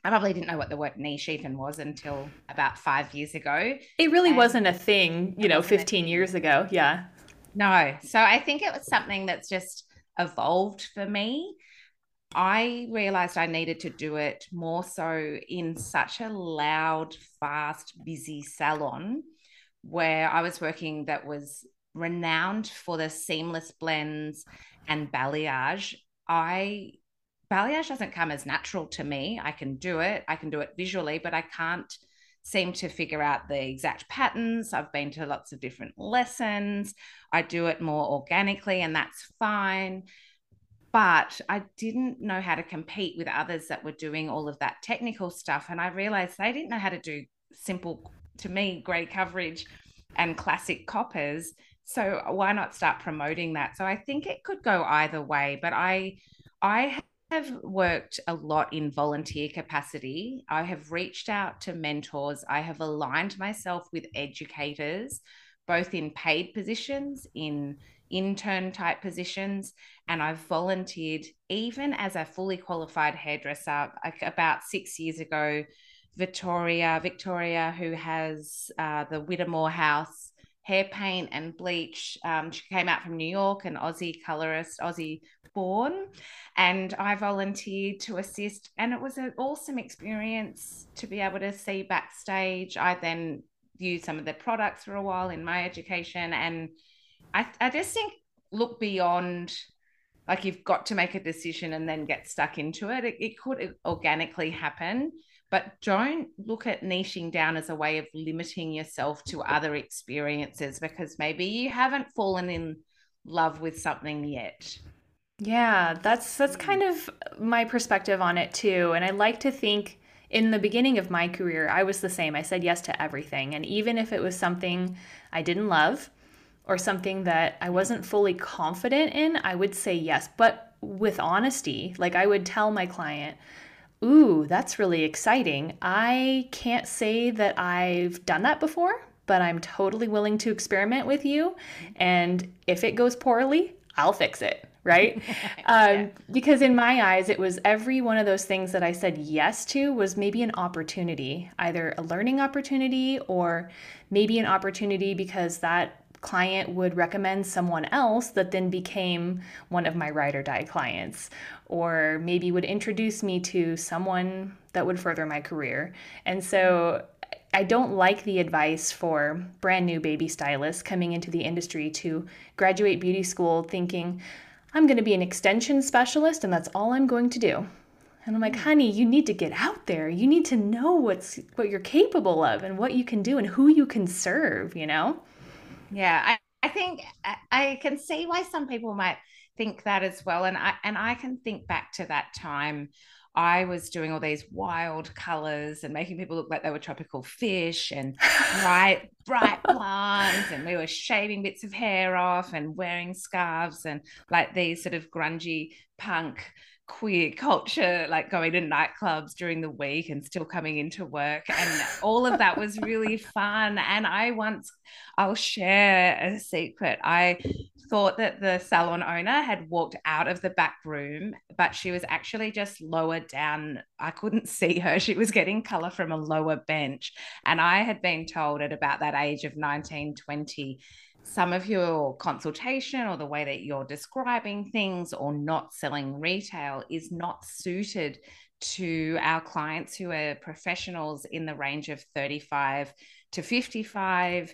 I probably didn't know what the word niche even was until about five years ago. It really and wasn't a thing, you know, fifteen years ago. Yeah. No. So I think it was something that's just evolved for me. I realised I needed to do it more so in such a loud, fast, busy salon where I was working that was renowned for the seamless blends and balayage. I balayage doesn't come as natural to me. I can do it. I can do it visually, but I can't seem to figure out the exact patterns. I've been to lots of different lessons. I do it more organically, and that's fine. But I didn't know how to compete with others that were doing all of that technical stuff. And I realized they didn't know how to do simple, to me, grey coverage and classic coppers. So why not start promoting that? So I think it could go either way, but I, I have worked a lot in volunteer capacity. I have reached out to mentors. I have aligned myself with educators, both in paid positions, in intern type positions, and I've volunteered even as a fully qualified hairdresser. Like about six years ago, Victoria, Victoria, who has uh, the Whittemore House hair paint and bleach. Um, she came out from New York, an Aussie colorist, Aussie born, and I volunteered to assist. And it was an awesome experience to be able to see backstage. I then used some of their products for a while in my education. And I, I just think look beyond, like you've got to make a decision and then get stuck into it. It, it could organically happen. But don't look at niching down as a way of limiting yourself to other experiences, because maybe you haven't fallen in love with something yet. Yeah, that's that's kind of my perspective on it too. And I like to think in the beginning of my career, I was the same. I said yes to everything. And even if it was something I didn't love or something that I wasn't fully confident in, I would say yes, but with honesty. Like I would tell my client, ooh, that's really exciting. I can't say that I've done that before, but I'm totally willing to experiment with you. And if it goes poorly, I'll fix it. Right? Um, yeah. Because in my eyes, it was every one of those things that I said yes to was maybe an opportunity, either a learning opportunity or maybe an opportunity because that client would recommend someone else that then became one of my ride or die clients, or maybe would introduce me to someone that would further my career. And so I don't like the advice for brand new baby stylists coming into the industry to graduate beauty school thinking, I'm going to be an extension specialist and that's all I'm going to do. And I'm like, honey, you need to get out there. You need to know what's what you're capable of and what you can do and who you can serve, you know? Yeah, I, I think I, I can see why some people might think that as well. And I, and I can think back to that time I was doing all these wild colors and making people look like they were tropical fish and bright, bright blondes, and we were shaving bits of hair off and wearing scarves and like these sort of grungy punk queer culture, like going to nightclubs during the week and still coming into work. And all of that was really fun. And I once, I'll share a secret. I thought that the salon owner had walked out of the back room, but she was actually just lower down. I couldn't see her. She was getting color from a lower bench. And I had been told at about that age of nineteen, twenty, some of your consultation or the way that you're describing things or not selling retail is not suited to our clients who are professionals in the range of thirty-five to fifty-five.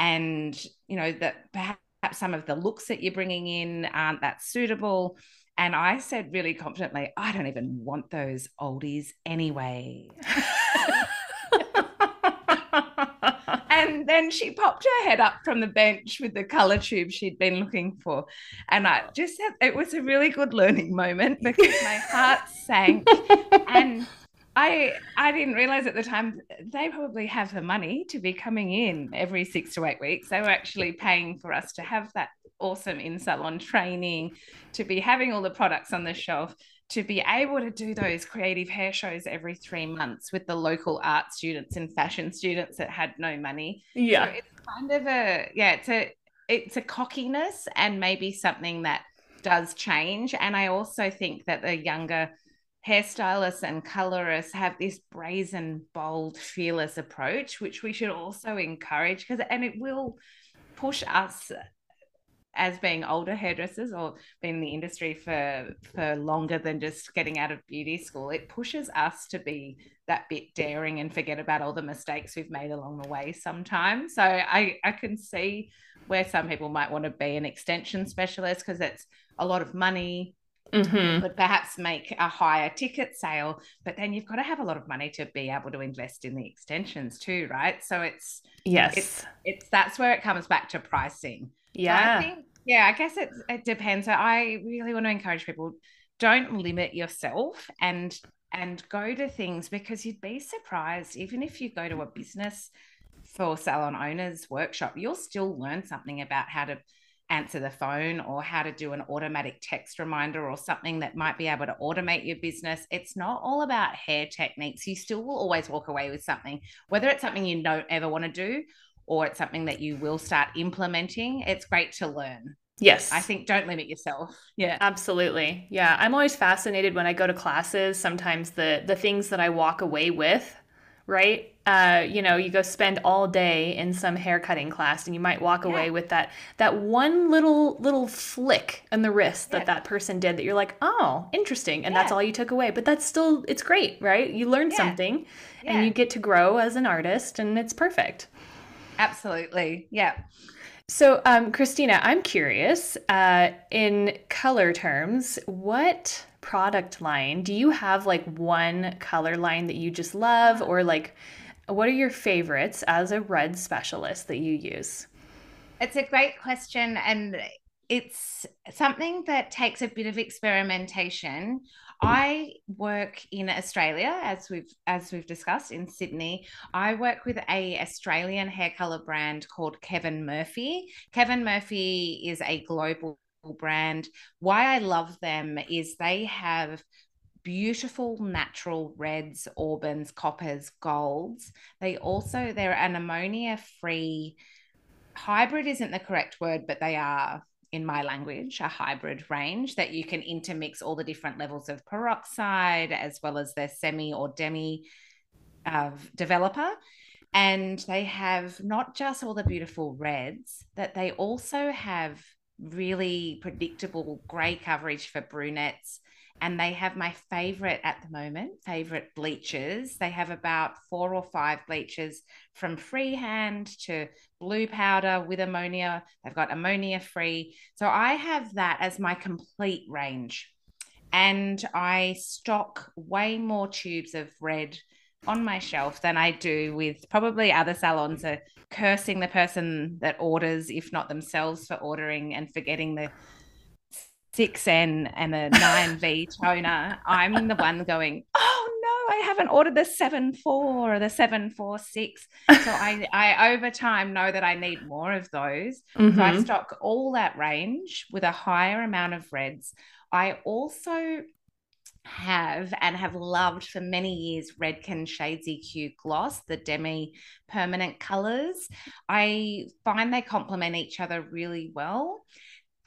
And, you know, that perhaps some of the looks that you're bringing in aren't that suitable. And I said really confidently, I don't even want those oldies anyway. And then she popped her head up from the bench with the colour tube she'd been looking for. And I just had, it was a really good learning moment because my heart sank. And I I didn't realise at the time they probably have the money to be coming in every six to eight weeks. They were actually paying for us to have that awesome in-salon training, to be having all the products on the shelf, to be able to do those creative hair shows every three months with the local art students and fashion students that had no money. Yeah. So it's kind of a, yeah, it's a, it's a cockiness and maybe something that does change. And I also think that the younger hairstylists and colorists have this brazen, bold, fearless approach, which we should also encourage because, and it will push us as being older hairdressers or been in the industry for, for longer than just getting out of beauty school, it pushes us to be that bit daring and forget about all the mistakes we've made along the way sometimes. So I, I can see where some people might want to be an extension specialist because it's a lot of money, mm-hmm. but perhaps make a higher ticket sale, but then you've got to have a lot of money to be able to invest in the extensions too, right? So it's, yes, it's, it's that's where it comes back to pricing. Yeah. So I think, yeah, I guess it, it depends. So I really want to encourage people, don't limit yourself and and go to things because you'd be surprised. Even if you go to a business for salon owners workshop, you'll still learn something about how to answer the phone or how to do an automatic text reminder or something that might be able to automate your business. It's not all about hair techniques. You still will always walk away with something, whether it's something you don't ever want to do or it's something that you will start implementing. It's great to learn. Yes. I think don't limit yourself. Yeah, absolutely. Yeah. I'm always fascinated when I go to classes, sometimes the, the things that I walk away with, right? Uh, you know, you go spend all day in some haircutting class and you might walk yeah. away with that, that one little, little flick in the wrist yeah. that that person did that you're like, oh, interesting. And yeah. that's all you took away, but that's still, it's great, right? You learn yeah. something yeah. and you get to grow as an artist and it's perfect. Absolutely. Yeah. So, um, Kristina, I'm curious, uh, in color terms, what product line do you have, like one color line that you just love, or like, what are your favorites as a red specialist that you use? It's a great question. And it's something that takes a bit of experimentation. I work in Australia, as we've as we've discussed, in Sydney. I work with a Australian hair color brand called Kevin Murphy. Kevin Murphy is a global brand. Why I love them is they have beautiful natural reds, auburns, coppers, golds. They also, they're an ammonia-free hybrid, isn't the correct word, but they are, in my language, a hybrid range that you can intermix all the different levels of peroxide as well as their semi or demi uh, developer. And they have not just all the beautiful reds, that they also have really predictable grey coverage for brunettes. And they have my favorite at the moment, favorite bleachers. They have about four or five bleachers, from freehand to blue powder with ammonia. They've got ammonia free. So I have that as my complete range. And I stock way more tubes of red on my shelf than I do with probably other salons are cursing the person that orders, if not themselves for ordering and forgetting the six N and a nine V toner. I'm the one going, oh no, I haven't ordered the seven four or the seven four six. So I, I over time know that I need more of those. Mm-hmm. So I stock all that range with a higher amount of reds. I also have and have loved for many years Redken Shades E Q Gloss, the demi permanent colors. I find they complement each other really well.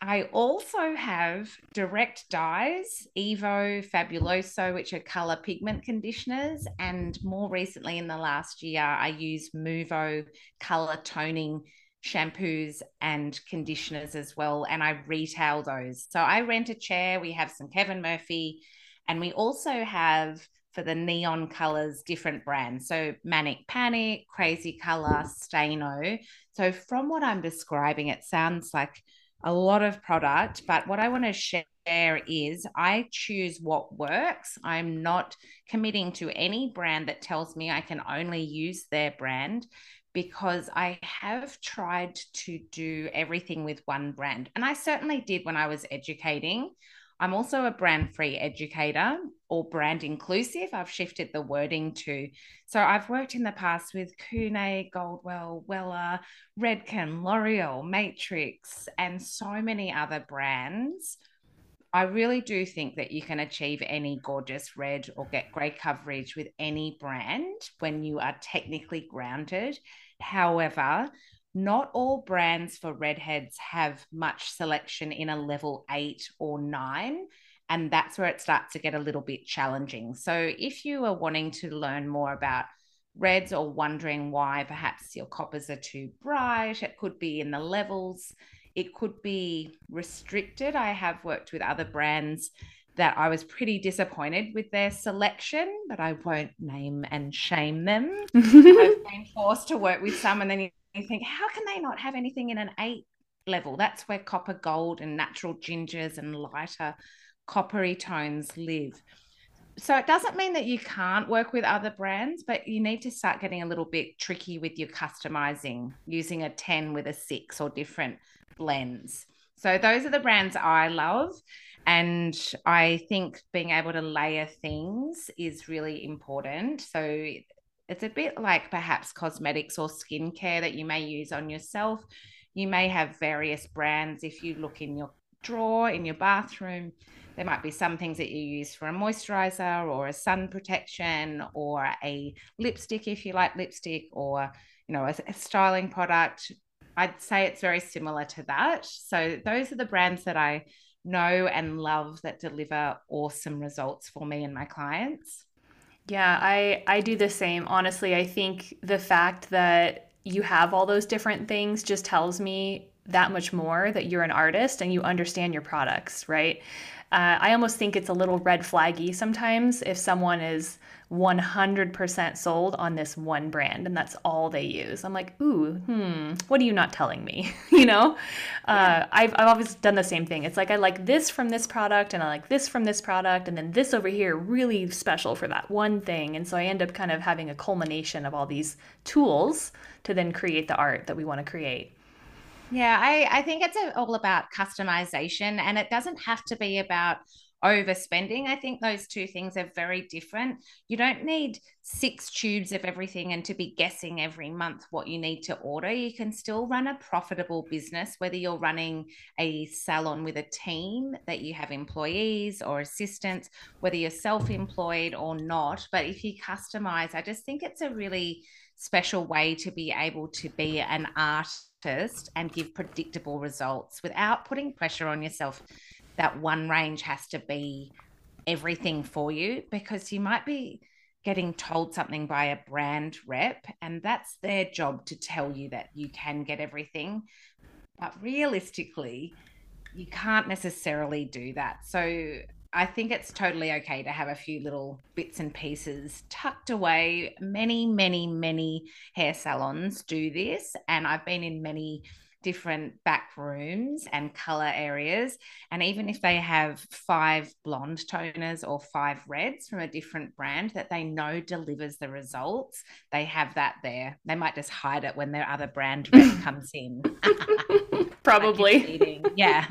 I also have direct dyes, Evo, Fabuloso, which are colour pigment conditioners. And more recently in the last year, I use Muvo colour toning shampoos and conditioners as well. And I retail those. So I rent a chair. We have some Kevin Murphy. And we also have, for the neon colours, different brands. So Manic Panic, Crazy Color, Staino. So from what I'm describing, it sounds like a lot of product, but what I want to share is I choose what works. I'm not committing to any brand that tells me I can only use their brand, because I have tried to do everything with one brand. And I certainly did when I was educating. I'm also a brand-free educator, or brand inclusive. I've shifted the wording to. So I've worked in the past with Kune, Goldwell, Wella, Redken, L'Oreal, Matrix, and so many other brands. I really do think that you can achieve any gorgeous red or get grey coverage with any brand when you are technically grounded. However, not all brands for redheads have much selection in a level eight or nine, and that's where it starts to get a little bit challenging. So if you are wanting to learn more about reds or wondering why perhaps your coppers are too bright, it could be in the levels, it could be restricted. I have worked with other brands that I was pretty disappointed with their selection, but I won't name and shame them. I've been forced to work with some, and then you You think, how can they not have anything in an eight level? That's where copper gold and natural gingers and lighter coppery tones live. So it doesn't mean that you can't work with other brands, but you need to start getting a little bit tricky with your customizing, using a ten with a six or different blends. So those are the brands I love. And I think being able to layer things is really important. So it's a bit like perhaps cosmetics or skincare that you may use on yourself. You may have various brands. If you look in your drawer, in your bathroom, there might be some things that you use for a moisturizer or a sun protection or a lipstick, if you like lipstick, or, you know, a, a styling product. I'd say it's very similar to that. So those are the brands that I know and love that deliver awesome results for me and my clients. Yeah, I, I do the same. Honestly, I think the fact that you have all those different things just tells me that much more that you're an artist and you understand your products, right? Uh, I almost think it's a little red flaggy sometimes if someone is one hundred percent sold on this one brand and that's all they use. I'm like, ooh, hmm, what are you not telling me? You know, yeah. uh, I've, I've always done the same thing. It's like, I like this from this product and I like this from this product. And then this over here, really special for that one thing. And so I end up kind of having a culmination of all these tools to then create the art that we want to create. Yeah, I, I think it's all about customization, and it doesn't have to be about overspending. I think those two things are very different. You don't need six tubes of everything and to be guessing every month what you need to order. You can still run a profitable business, whether you're running a salon with a team that you have employees or assistants, whether you're self-employed or not. But if you customize, I just think it's a really special way to be able to be an artist and give predictable results without putting pressure on yourself that one range has to be everything for you, because you might be getting told something by a brand rep and that's their job to tell you that you can get everything. But realistically, you can't necessarily do that. So I think it's totally okay to have a few little bits and pieces tucked away. Many, many, many hair salons do this, and I've been in many different back rooms and color areas. And even if they have five blonde toners or five reds from a different brand that they know delivers the results, they have that there. They might just hide it when their other brand rep comes in. Probably. Yeah.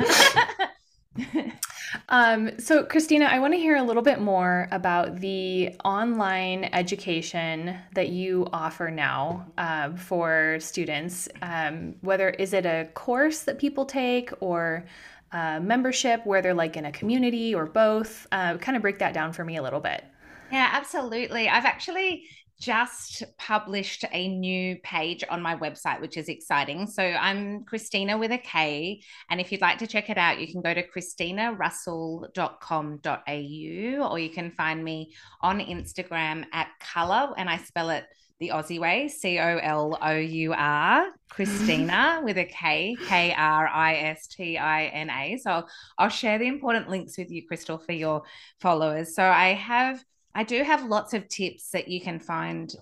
Um, so Kristina, I want to hear a little bit more about the online education that you offer now uh, for students, um, whether is it a course that people take or a membership where they're like in a community or both. Uh, kind of break that down for me a little bit. Yeah, absolutely. I've actually just published a new page on my website, which is exciting. So I'm Kristina with a K. And if you'd like to check it out, you can go to kristina russell dot com dot a u, or you can find me on Instagram at colour, and I spell it the Aussie way, C O L O U R, Kristina with a K, K R I S T I N A. So I'll, I'll share the important links with you, Crystal, for your followers. So I have I do have lots of tips that you can find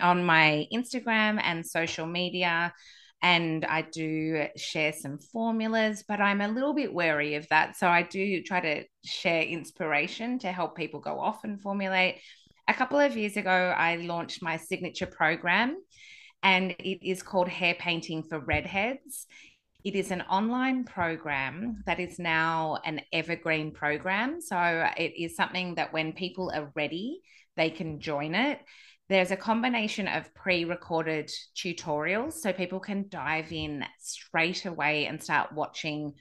on my Instagram and social media, and I do share some formulas, but I'm a little bit wary of that. So I do try to share inspiration to help people go off and formulate. A couple of years ago, I launched my signature program, and it is called Hair Painting for Redheads. It is an online program that is now an evergreen program. So it is something that when people are ready, they can join it. There's a combination of pre-recorded tutorials, so people can dive in straight away and start watching.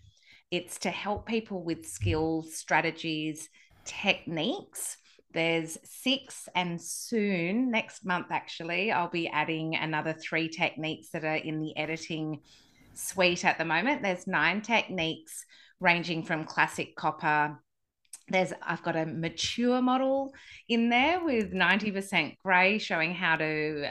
It's to help people with skills, strategies, techniques. There's six, and soon, next month actually, I'll be adding another three techniques that are in the editing suite at the moment. There's nine techniques ranging from classic copper. There's I've got a mature model in there with ninety percent grey, showing how to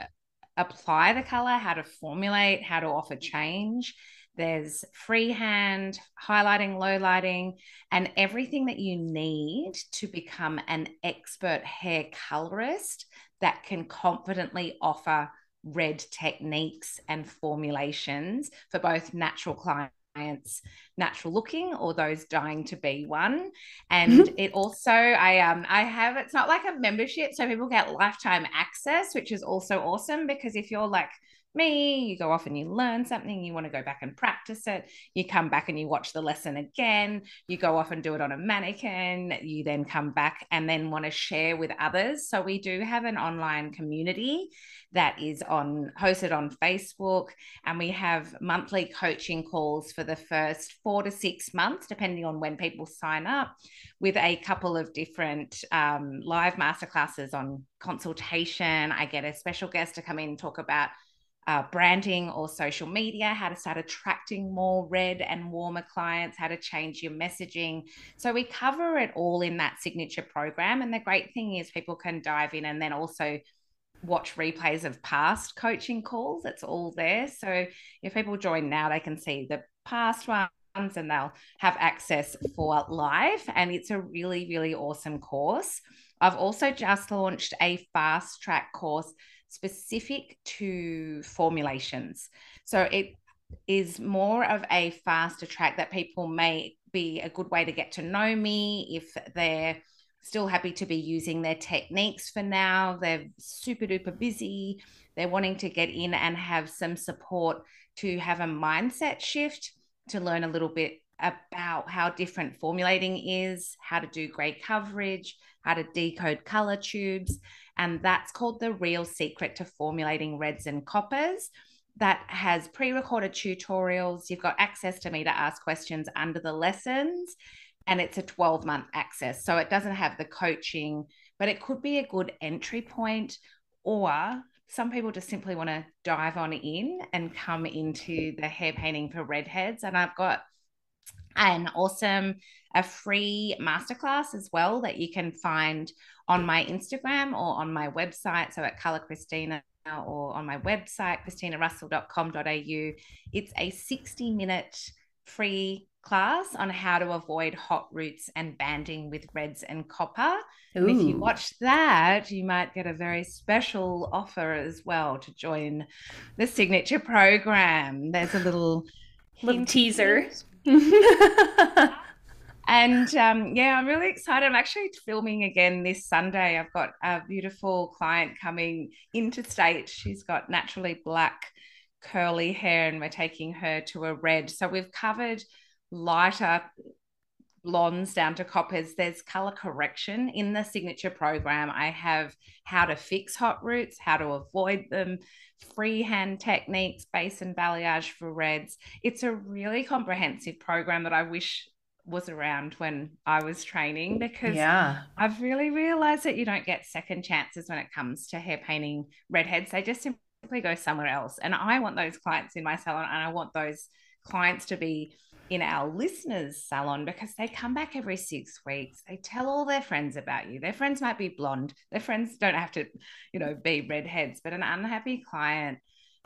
apply the colour, how to formulate, how to offer change. There's freehand, highlighting, low lighting, and everything that you need to become an expert hair colourist that can confidently offer red techniques and formulations for both natural clients, natural looking, or those dying to be one. And mm-hmm. it also, I um, I have, it's not like a membership, so people get lifetime access, which is also awesome, because if you're like me, you go off and you learn something, you want to go back and practice it, you come back and you watch the lesson again, you go off and do it on a mannequin, you then come back and then want to share with others. So we do have an online community that is on hosted on Facebook, and we have monthly coaching calls for the first four to six months, depending on when people sign up, with a couple of different um, live masterclasses on consultation. I get a special guest to come in and talk about Uh, branding or social media, how to start attracting more red and warmer clients, how to change your messaging. So we cover it all in that signature program. And the great thing is people can dive in and then also watch replays of past coaching calls. It's all there. So if people join now, they can see the past ones and they'll have access for life. And it's a really, really awesome course. I've also just launched a fast track course specific to formulations. So it is more of a faster track that people may be a good way to get to know me if they're still happy to be using their techniques for now. They're super duper busy. They're wanting to get in and have some support to have a mindset shift, to learn a little bit about how different formulating is, how to do grey coverage, how to decode colour tubes. And that's called The Real Secret to Formulating Reds and Coppers. That has pre-recorded tutorials. You've got access to me to ask questions under the lessons, and it's a twelve-month access. So it doesn't have the coaching, but it could be a good entry point, or some people just simply want to dive on in and come into the hair painting for redheads. And I've got an awesome, a free masterclass as well that you can find on my Instagram or on my website. So at Colour Kristina, or on my website, kristina russell dot com dot a u. It's a sixty minute free class on how to avoid hot roots and banding with reds and copper. Ooh. And if you watch that, you might get a very special offer as well to join the signature program. There's a little, little teaser. And um, yeah, I'm really excited. I'm actually filming again this Sunday. I've got a beautiful client coming interstate. She's got naturally black curly hair and we're taking her to a red. So we've covered lighter blondes down to coppers. There's colour correction in the signature program. I have how to fix hot roots, how to avoid them, freehand techniques, base and balayage for reds. It's a really comprehensive program that I wish was around when I was training, because yeah. I've really realized that you don't get second chances when it comes to hair painting redheads. They just simply go somewhere else. And I want those clients in my salon, and I want those clients to be in our listeners' salon, because they come back every six weeks. They tell all their friends about you. Their friends might be blonde. Their friends don't have to, you know, be redheads, but an unhappy client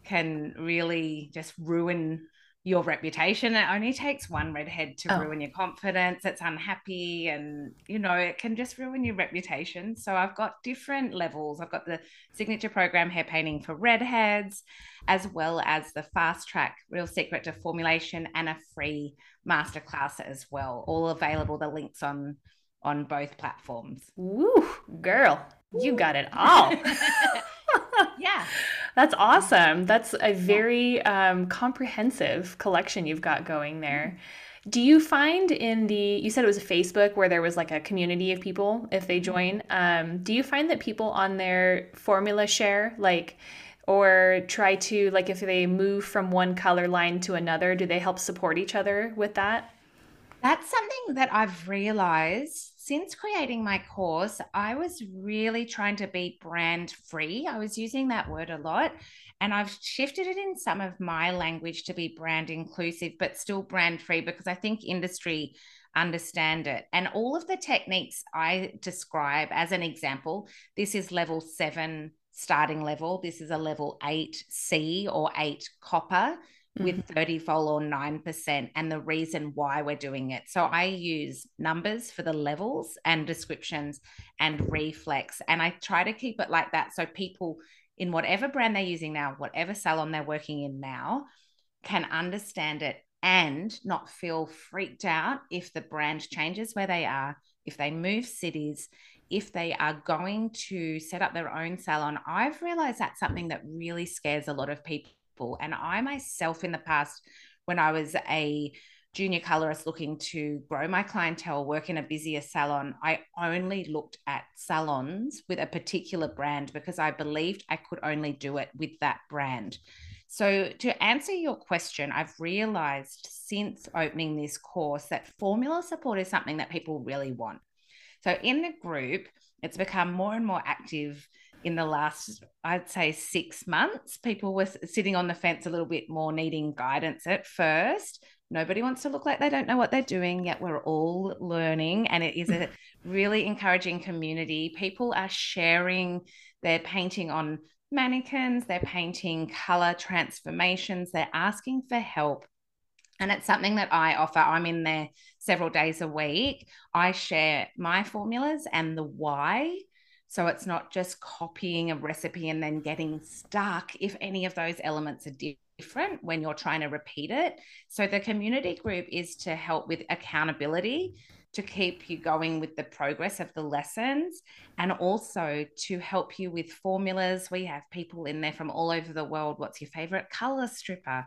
can really just ruin your reputation. It only takes one redhead to oh. ruin your confidence. It's unhappy, and you know, it can just ruin your reputation. So I've got different levels. I've got the signature program Hair Painting for Redheads, as well as the fast track Real Secret to Formulation, and a free masterclass as well, all available. The links on on both platforms. Woo, girl, Woo. You got it all. Yeah. That's awesome. That's a very um, comprehensive collection you've got going there. Do you find in the, you said it was a Facebook where there was like a community of people if they join. Um, do you find that people on their formula share, like, or try to, like if they move from one color line to another, do they help support each other with that? That's something that I've realized. Since creating my course, I was really trying to be brand free. I was using that word a lot, and I've shifted it in some of my language to be brand inclusive, but still brand free, because I think industry understand it. And all of the techniques I describe as an example, this is level seven starting level. This is a level eight C or eight copper with thirty vol or nine percent, and the reason why we're doing it. So I use numbers for the levels and descriptions and reflex. And I try to keep it like that, so people in whatever brand they're using now, whatever salon they're working in now, can understand it and not feel freaked out if the brand changes where they are, if they move cities, if they are going to set up their own salon. I've realized that's something that really scares a lot of people. And I myself in the past, when I was a junior colorist looking to grow my clientele, work in a busier salon, I only looked at salons with a particular brand because I believed I could only do it with that brand. So to answer your question, I've realized since opening this course that formula support is something that people really want. So in the group, it's become more and more active. In the last, I'd say six months, people were sitting on the fence a little bit more, needing guidance at first. Nobody wants to look like they don't know what they're doing, yet we're all learning. And it is a really encouraging community. People are sharing their painting on mannequins, they're painting color transformations, they're asking for help. And it's something that I offer. I'm in there several days a week. I share my formulas and the why. So it's not just copying a recipe and then getting stuck if any of those elements are different when you're trying to repeat it. So the community group is to help with accountability, to keep you going with the progress of the lessons, and also to help you with formulas. We have people in there from all over the world. What's your favorite color stripper?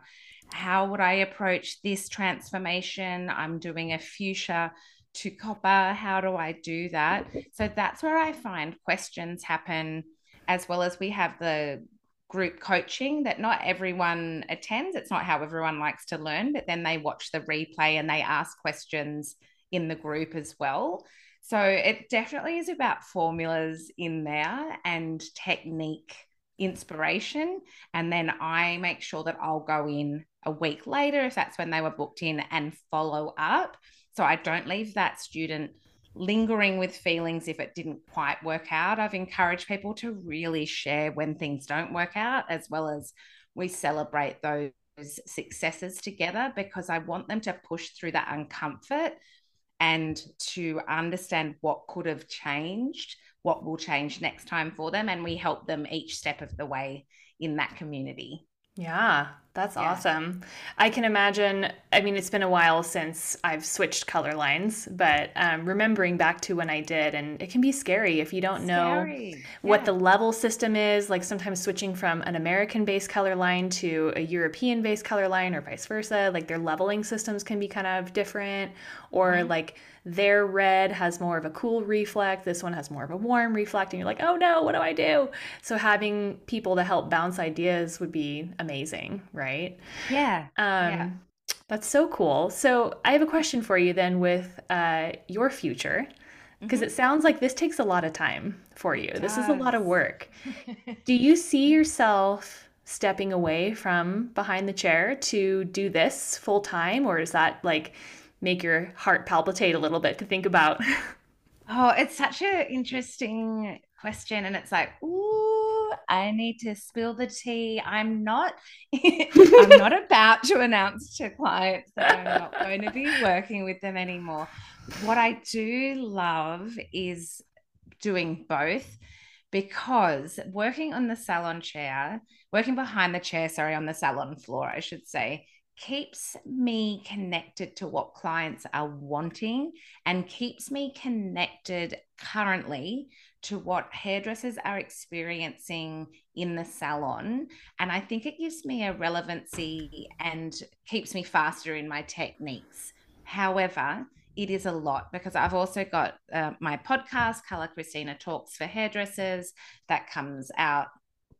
How would I approach this transformation? I'm doing a fuchsia to copper. How do I do that? So that's where I find questions happen, as well as we have the group coaching that not everyone attends. It's not how everyone likes to learn, but then they watch the replay and they ask questions in the group as well. So it definitely is about formulas in there and technique inspiration. And then I make sure that I'll go in a week later, if that's when they were booked in, and follow up. So I don't leave that student lingering with feelings if it didn't quite work out. I've encouraged people to really share when things don't work out, as well as we celebrate those successes together, because I want them to push through that uncomfort and to understand what could have changed, what will change next time for them. And we help them each step of the way in that community. Yeah, that's yeah. awesome. I can imagine. I mean, it's been a while since I've switched color lines, but um, remembering back to when I did, and it can be scary if you don't scary. know yeah. what the level system is, like sometimes switching from an American-based color line to a European-based color line or vice versa, like their leveling systems can be kind of different, or mm-hmm. like their red has more of a cool reflect, this one has more of a warm reflect, and you're like, oh no, what do I do? So having people to help bounce ideas would be amazing, right? Yeah. Um, yeah. That's so cool. So I have a question for you then with uh, your future, because mm-hmm. it sounds like this takes a lot of time for you. It this does. is a lot of work. Do you see yourself stepping away from behind the chair to do this full time, or is that like make your heart palpitate a little bit to think about? Oh, it's such an interesting question. And it's like, ooh, I need to spill the tea. I'm not, I'm not about to announce to clients that I'm not going to be working with them anymore. What I do love is doing both, because working on the salon chair, working behind the chair, sorry, on the salon floor, I should say, keeps me connected to what clients are wanting and keeps me connected currently to what hairdressers are experiencing in the salon. And I think it gives me a relevancy and keeps me faster in my techniques. However, it is a lot, because I've also got uh, my podcast, Colour Kristina Talks for Hairdressers, that comes out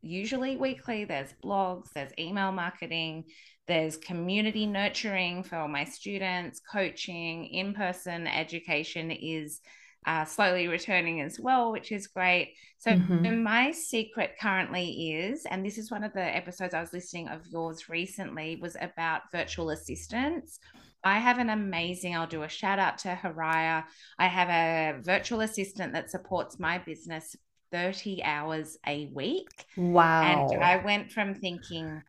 usually weekly. There's blogs, there's email marketing, there's community nurturing for my students, coaching, in-person education is uh, slowly returning as well, which is great. So mm-hmm. my secret currently is, and this is one of the episodes I was listening of yours recently, was about virtual assistants. I have an amazing, I'll do a shout out to Haraya. I have a virtual assistant that supports my business thirty hours a week. Wow. And I went from thinking,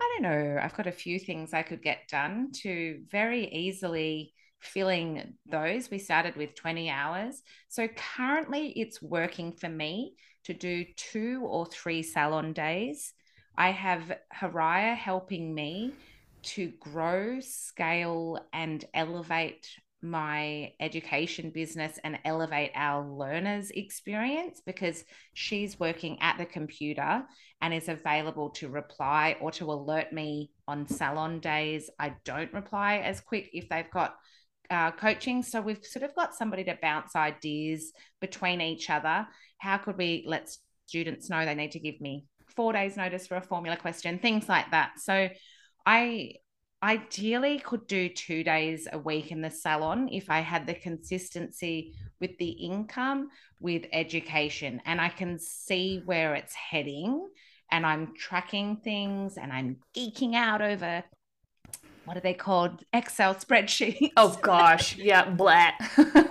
I don't know, I've got a few things I could get done, to very easily filling those. We started with twenty hours. So currently it's working for me to do two or three salon days. I have Haraya helping me to grow, scale, and elevate my education business and elevate our learners' experience, because she's working at the computer and is available to reply or to alert me on salon days. I don't reply as quick if they've got uh, coaching. So we've sort of got somebody to bounce ideas between each other. How could we let students know they need to give me four days notice for a formula question, things like that. So I ideally could do two days a week in the salon if I had the consistency with the income, with education, and I can see where it's heading, and I'm tracking things and I'm geeking out over, what are they called? Excel spreadsheets. Oh gosh. Yeah. Blah. Blah.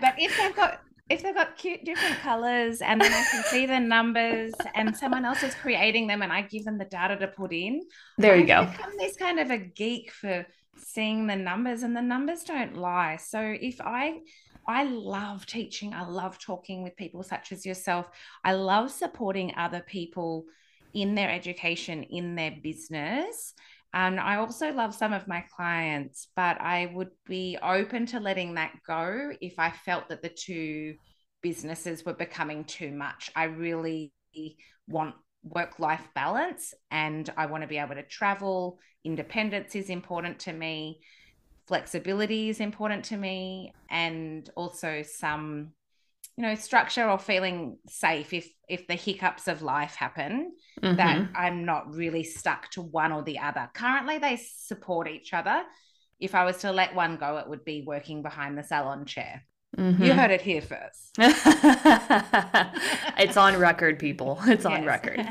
But if they've got, if they've got cute different colors, and then I can see the numbers and someone else is creating them and I give them the data to put in. There you I go. I've become this kind of a geek for seeing the numbers, and the numbers don't lie. So if I, I love teaching, I love talking with people such as yourself. I love supporting other people in their education, in their business. And I also love some of my clients, but I would be open to letting that go if I felt that the two businesses were becoming too much. I really want work-life balance, and I want to be able to travel. Independence is important to me. Flexibility is important to me, and also some, you know, structure or feeling safe if if the hiccups of life happen, mm-hmm. that I'm not really stuck to one or the other. Currently, they support each other. If I was to let one go, it would be working behind the salon chair. Mm-hmm. You heard it here first. It's on record, people. It's yes. on record.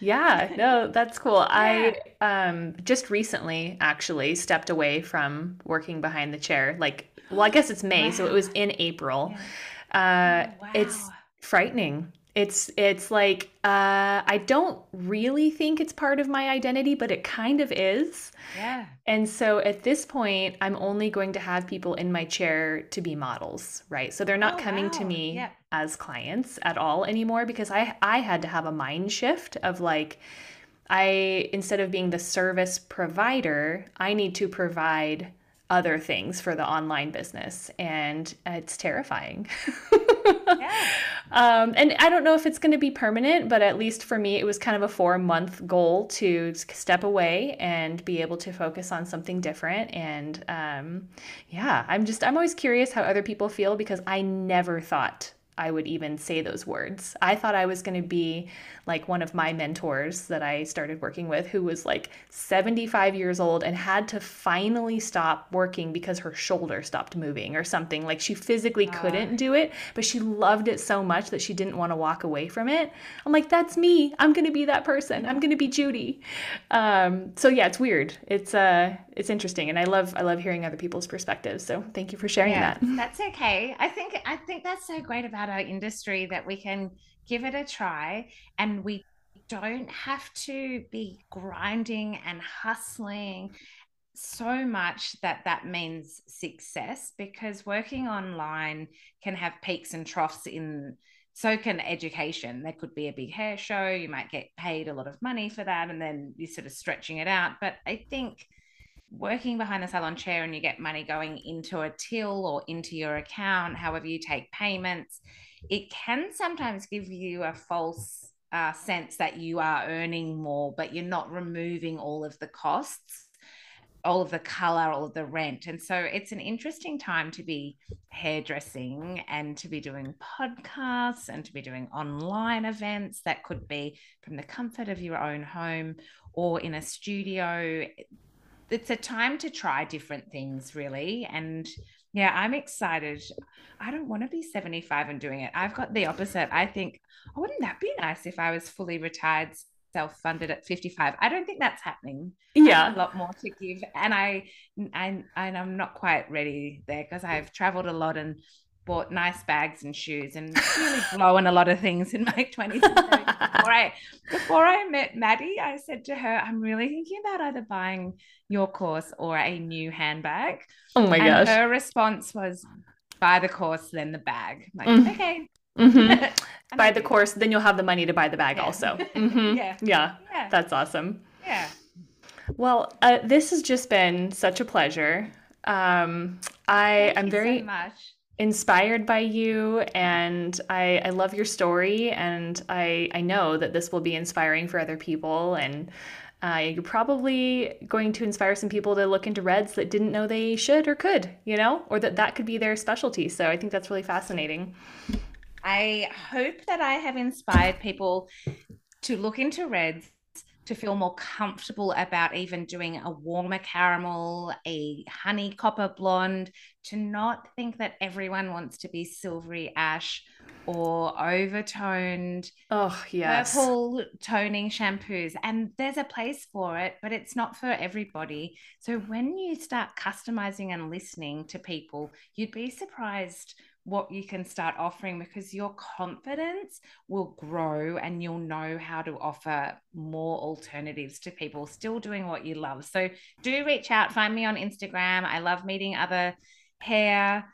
Yeah, no, that's cool. Yeah. I um, just recently actually stepped away from working behind the chair. Like, well, I guess it's May, wow. so it was in April. Yeah. Uh, oh, wow. It's frightening. It's, it's like, uh, I don't really think it's part of my identity, but it kind of is. Yeah. And so at this point, I'm only going to have people in my chair to be models, right? So they're not oh, coming wow. to me yeah. as clients at all anymore, because I, I had to have a mind shift of like, I, instead of being the service provider, I need to provide other things for the online business, and it's terrifying. yeah. Um, and I don't know if it's going to be permanent, but at least for me, it was kind of a four month goal to step away and be able to focus on something different. And, um, yeah, I'm just, I'm always curious how other people feel, because I never thought I would even say those words. I thought I was going to be like one of my mentors that I started working with, who was like seventy-five years old and had to finally stop working because her shoulder stopped moving or something. Like, she physically uh, couldn't do it, but she loved it so much that she didn't want to walk away from it. I'm like, that's me. I'm going to be that person. I'm going to be Judy. Um, so yeah, it's weird. It's, uh, it's interesting. And I love, I love hearing other people's perspectives. So thank you for sharing yeah, that. That's okay. I think, I think that's so great about our industry, that we can give it a try, and we don't have to be grinding and hustling so much that that means success, because working online can have peaks and troughs in, so can education. There could be a big hair show. You might get paid a lot of money for that, and then you're sort of stretching it out. But I think working behind the salon chair, and you get money going into a till or into your account, however you take payments, it can sometimes give you a false uh, sense that you are earning more, but you're not removing all of the costs, all of the color, all of the rent. And so it's an interesting time to be hairdressing, and to be doing podcasts, and to be doing online events that could be from the comfort of your own home or in a studio. It's a time to try different things, really. And yeah, I'm excited. I don't want to be seventy-five and doing it. I've got the opposite. I think, oh, wouldn't that be nice if I was fully retired, self-funded at fifty-five? I don't think that's happening. Yeah. I have a lot more to give. And I, I, and I'm not quite ready there, because I've traveled a lot and bought nice bags and shoes and really blown a lot of things in my twenties. Before I, before I met Maddie, I said to her, I'm really thinking about either buying your course or a new handbag. Oh my and gosh. Her response was, buy the course, then the bag. I'm like, mm. okay. Mm-hmm. Buy the course, then you'll have the money to buy the bag yeah. also. Mm-hmm. yeah. yeah. Yeah. That's awesome. Yeah. Well, uh, this has just been such a pleasure. Um, I am very... so much. Inspired by you, and I, I love your story, and I, I know that this will be inspiring for other people, and uh, you're probably going to inspire some people to look into reds that didn't know they should or could, you know, or that that could be their specialty. So I think that's really fascinating. I hope that I have inspired people to look into reds, to feel more comfortable about even doing a warmer caramel, a honey copper blonde, to not think that everyone wants to be silvery ash or overtoned. Oh, yes. Purple toning shampoos. And there's a place for it, but it's not for everybody. So when you start customizing and listening to people, you'd be surprised what you can start offering, because your confidence will grow, and you'll know how to offer more alternatives to people, still doing what you love. So do reach out, find me on Instagram. I love meeting other hair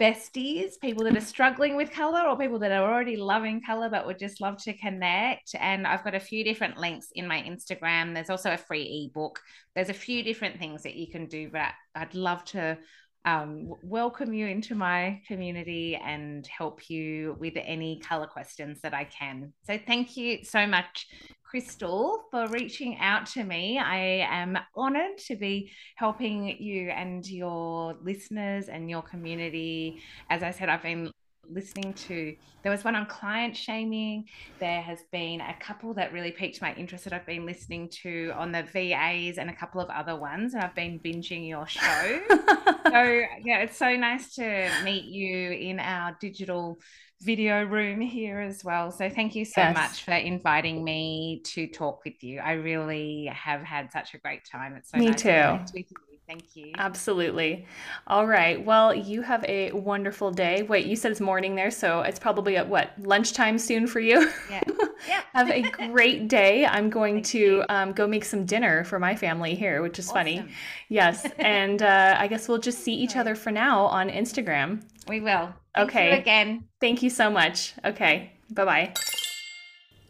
besties, people that are struggling with colour or people that are already loving colour but would just love to connect. And I've got a few different links in my Instagram. There's also a free ebook. There's a few different things that you can do, but I'd love to um, welcome you into my community and help you with any colour questions that I can. So thank you so much, Crystal, for reaching out to me. I am honoured to be helping you and your listeners and your community. As I said, I've been listening to, there was one on client shaming. There has been a couple that really piqued my interest that I've been listening to on the V As and a couple of other ones. And I've been binging your show. So yeah, it's so nice to meet you in our digital video room here as well. So thank you so yes. much for inviting me to talk with you. I really have had such a great time. It's so me nice too. To connect with you. Thank you. Absolutely. All right. Well, you have a wonderful day. Wait, you said it's morning there, so it's probably at what, lunchtime soon for you? Yeah. Yeah. Have a great day. I'm going Thank to um, go make some dinner for my family here, which is awesome. Funny. Yes. And uh, I guess we'll just see each other for now on Instagram. We will. Thank okay. you again. Thank you so much. Okay. Bye-bye.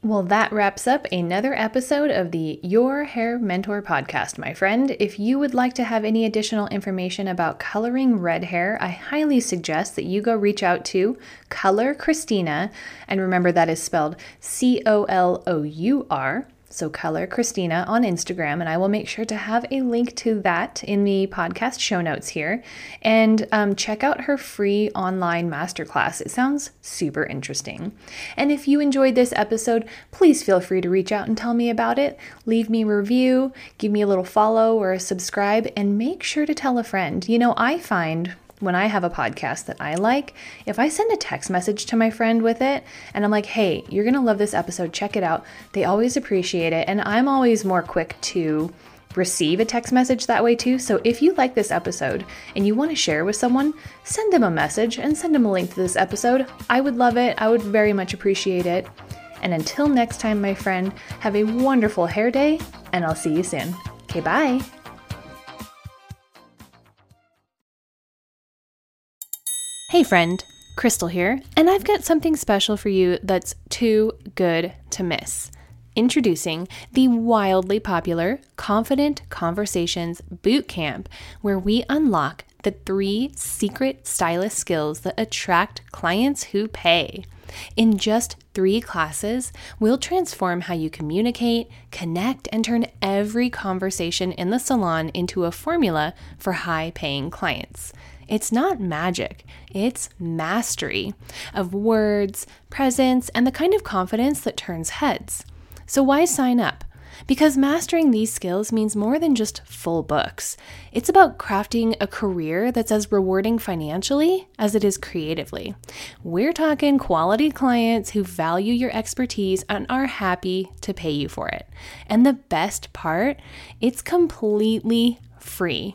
Well, that wraps up another episode of the Your Hair Mentor podcast, my friend. If you would like to have any additional information about coloring red hair, I highly suggest that you go reach out to Colour Kristina. And remember, that is spelled C O L O U R. So Colour Kristina on Instagram, and I will make sure to have a link to that in the podcast show notes here. And um, check out her free online masterclass. It sounds super interesting. And if you enjoyed this episode, please feel free to reach out and tell me about it. Leave me a review, give me a little follow or a subscribe, and make sure to tell a friend. You know, I find when I have a podcast that I like, if I send a text message to my friend with it and I'm like, hey, you're going to love this episode, check it out, they always appreciate it. And I'm always more quick to receive a text message that way too. So if you like this episode and you want to share with someone, send them a message and send them a link to this episode. I would love it. I would very much appreciate it. And until next time, my friend, have a wonderful hair day, and I'll see you soon. Okay, bye. Hey friend, Crystal here, and I've got something special for you that's too good to miss. Introducing the wildly popular Confident Conversations Bootcamp, where we unlock the three secret stylist skills that attract clients who pay. In just three classes, we'll transform how you communicate, connect, and turn every conversation in the salon into a formula for high-paying clients. It's not magic, it's mastery of words, presence, and the kind of confidence that turns heads. So why sign up? Because mastering these skills means more than just full books. It's about crafting a career that's as rewarding financially as it is creatively. We're talking quality clients who value your expertise and are happy to pay you for it. And the best part, it's completely free.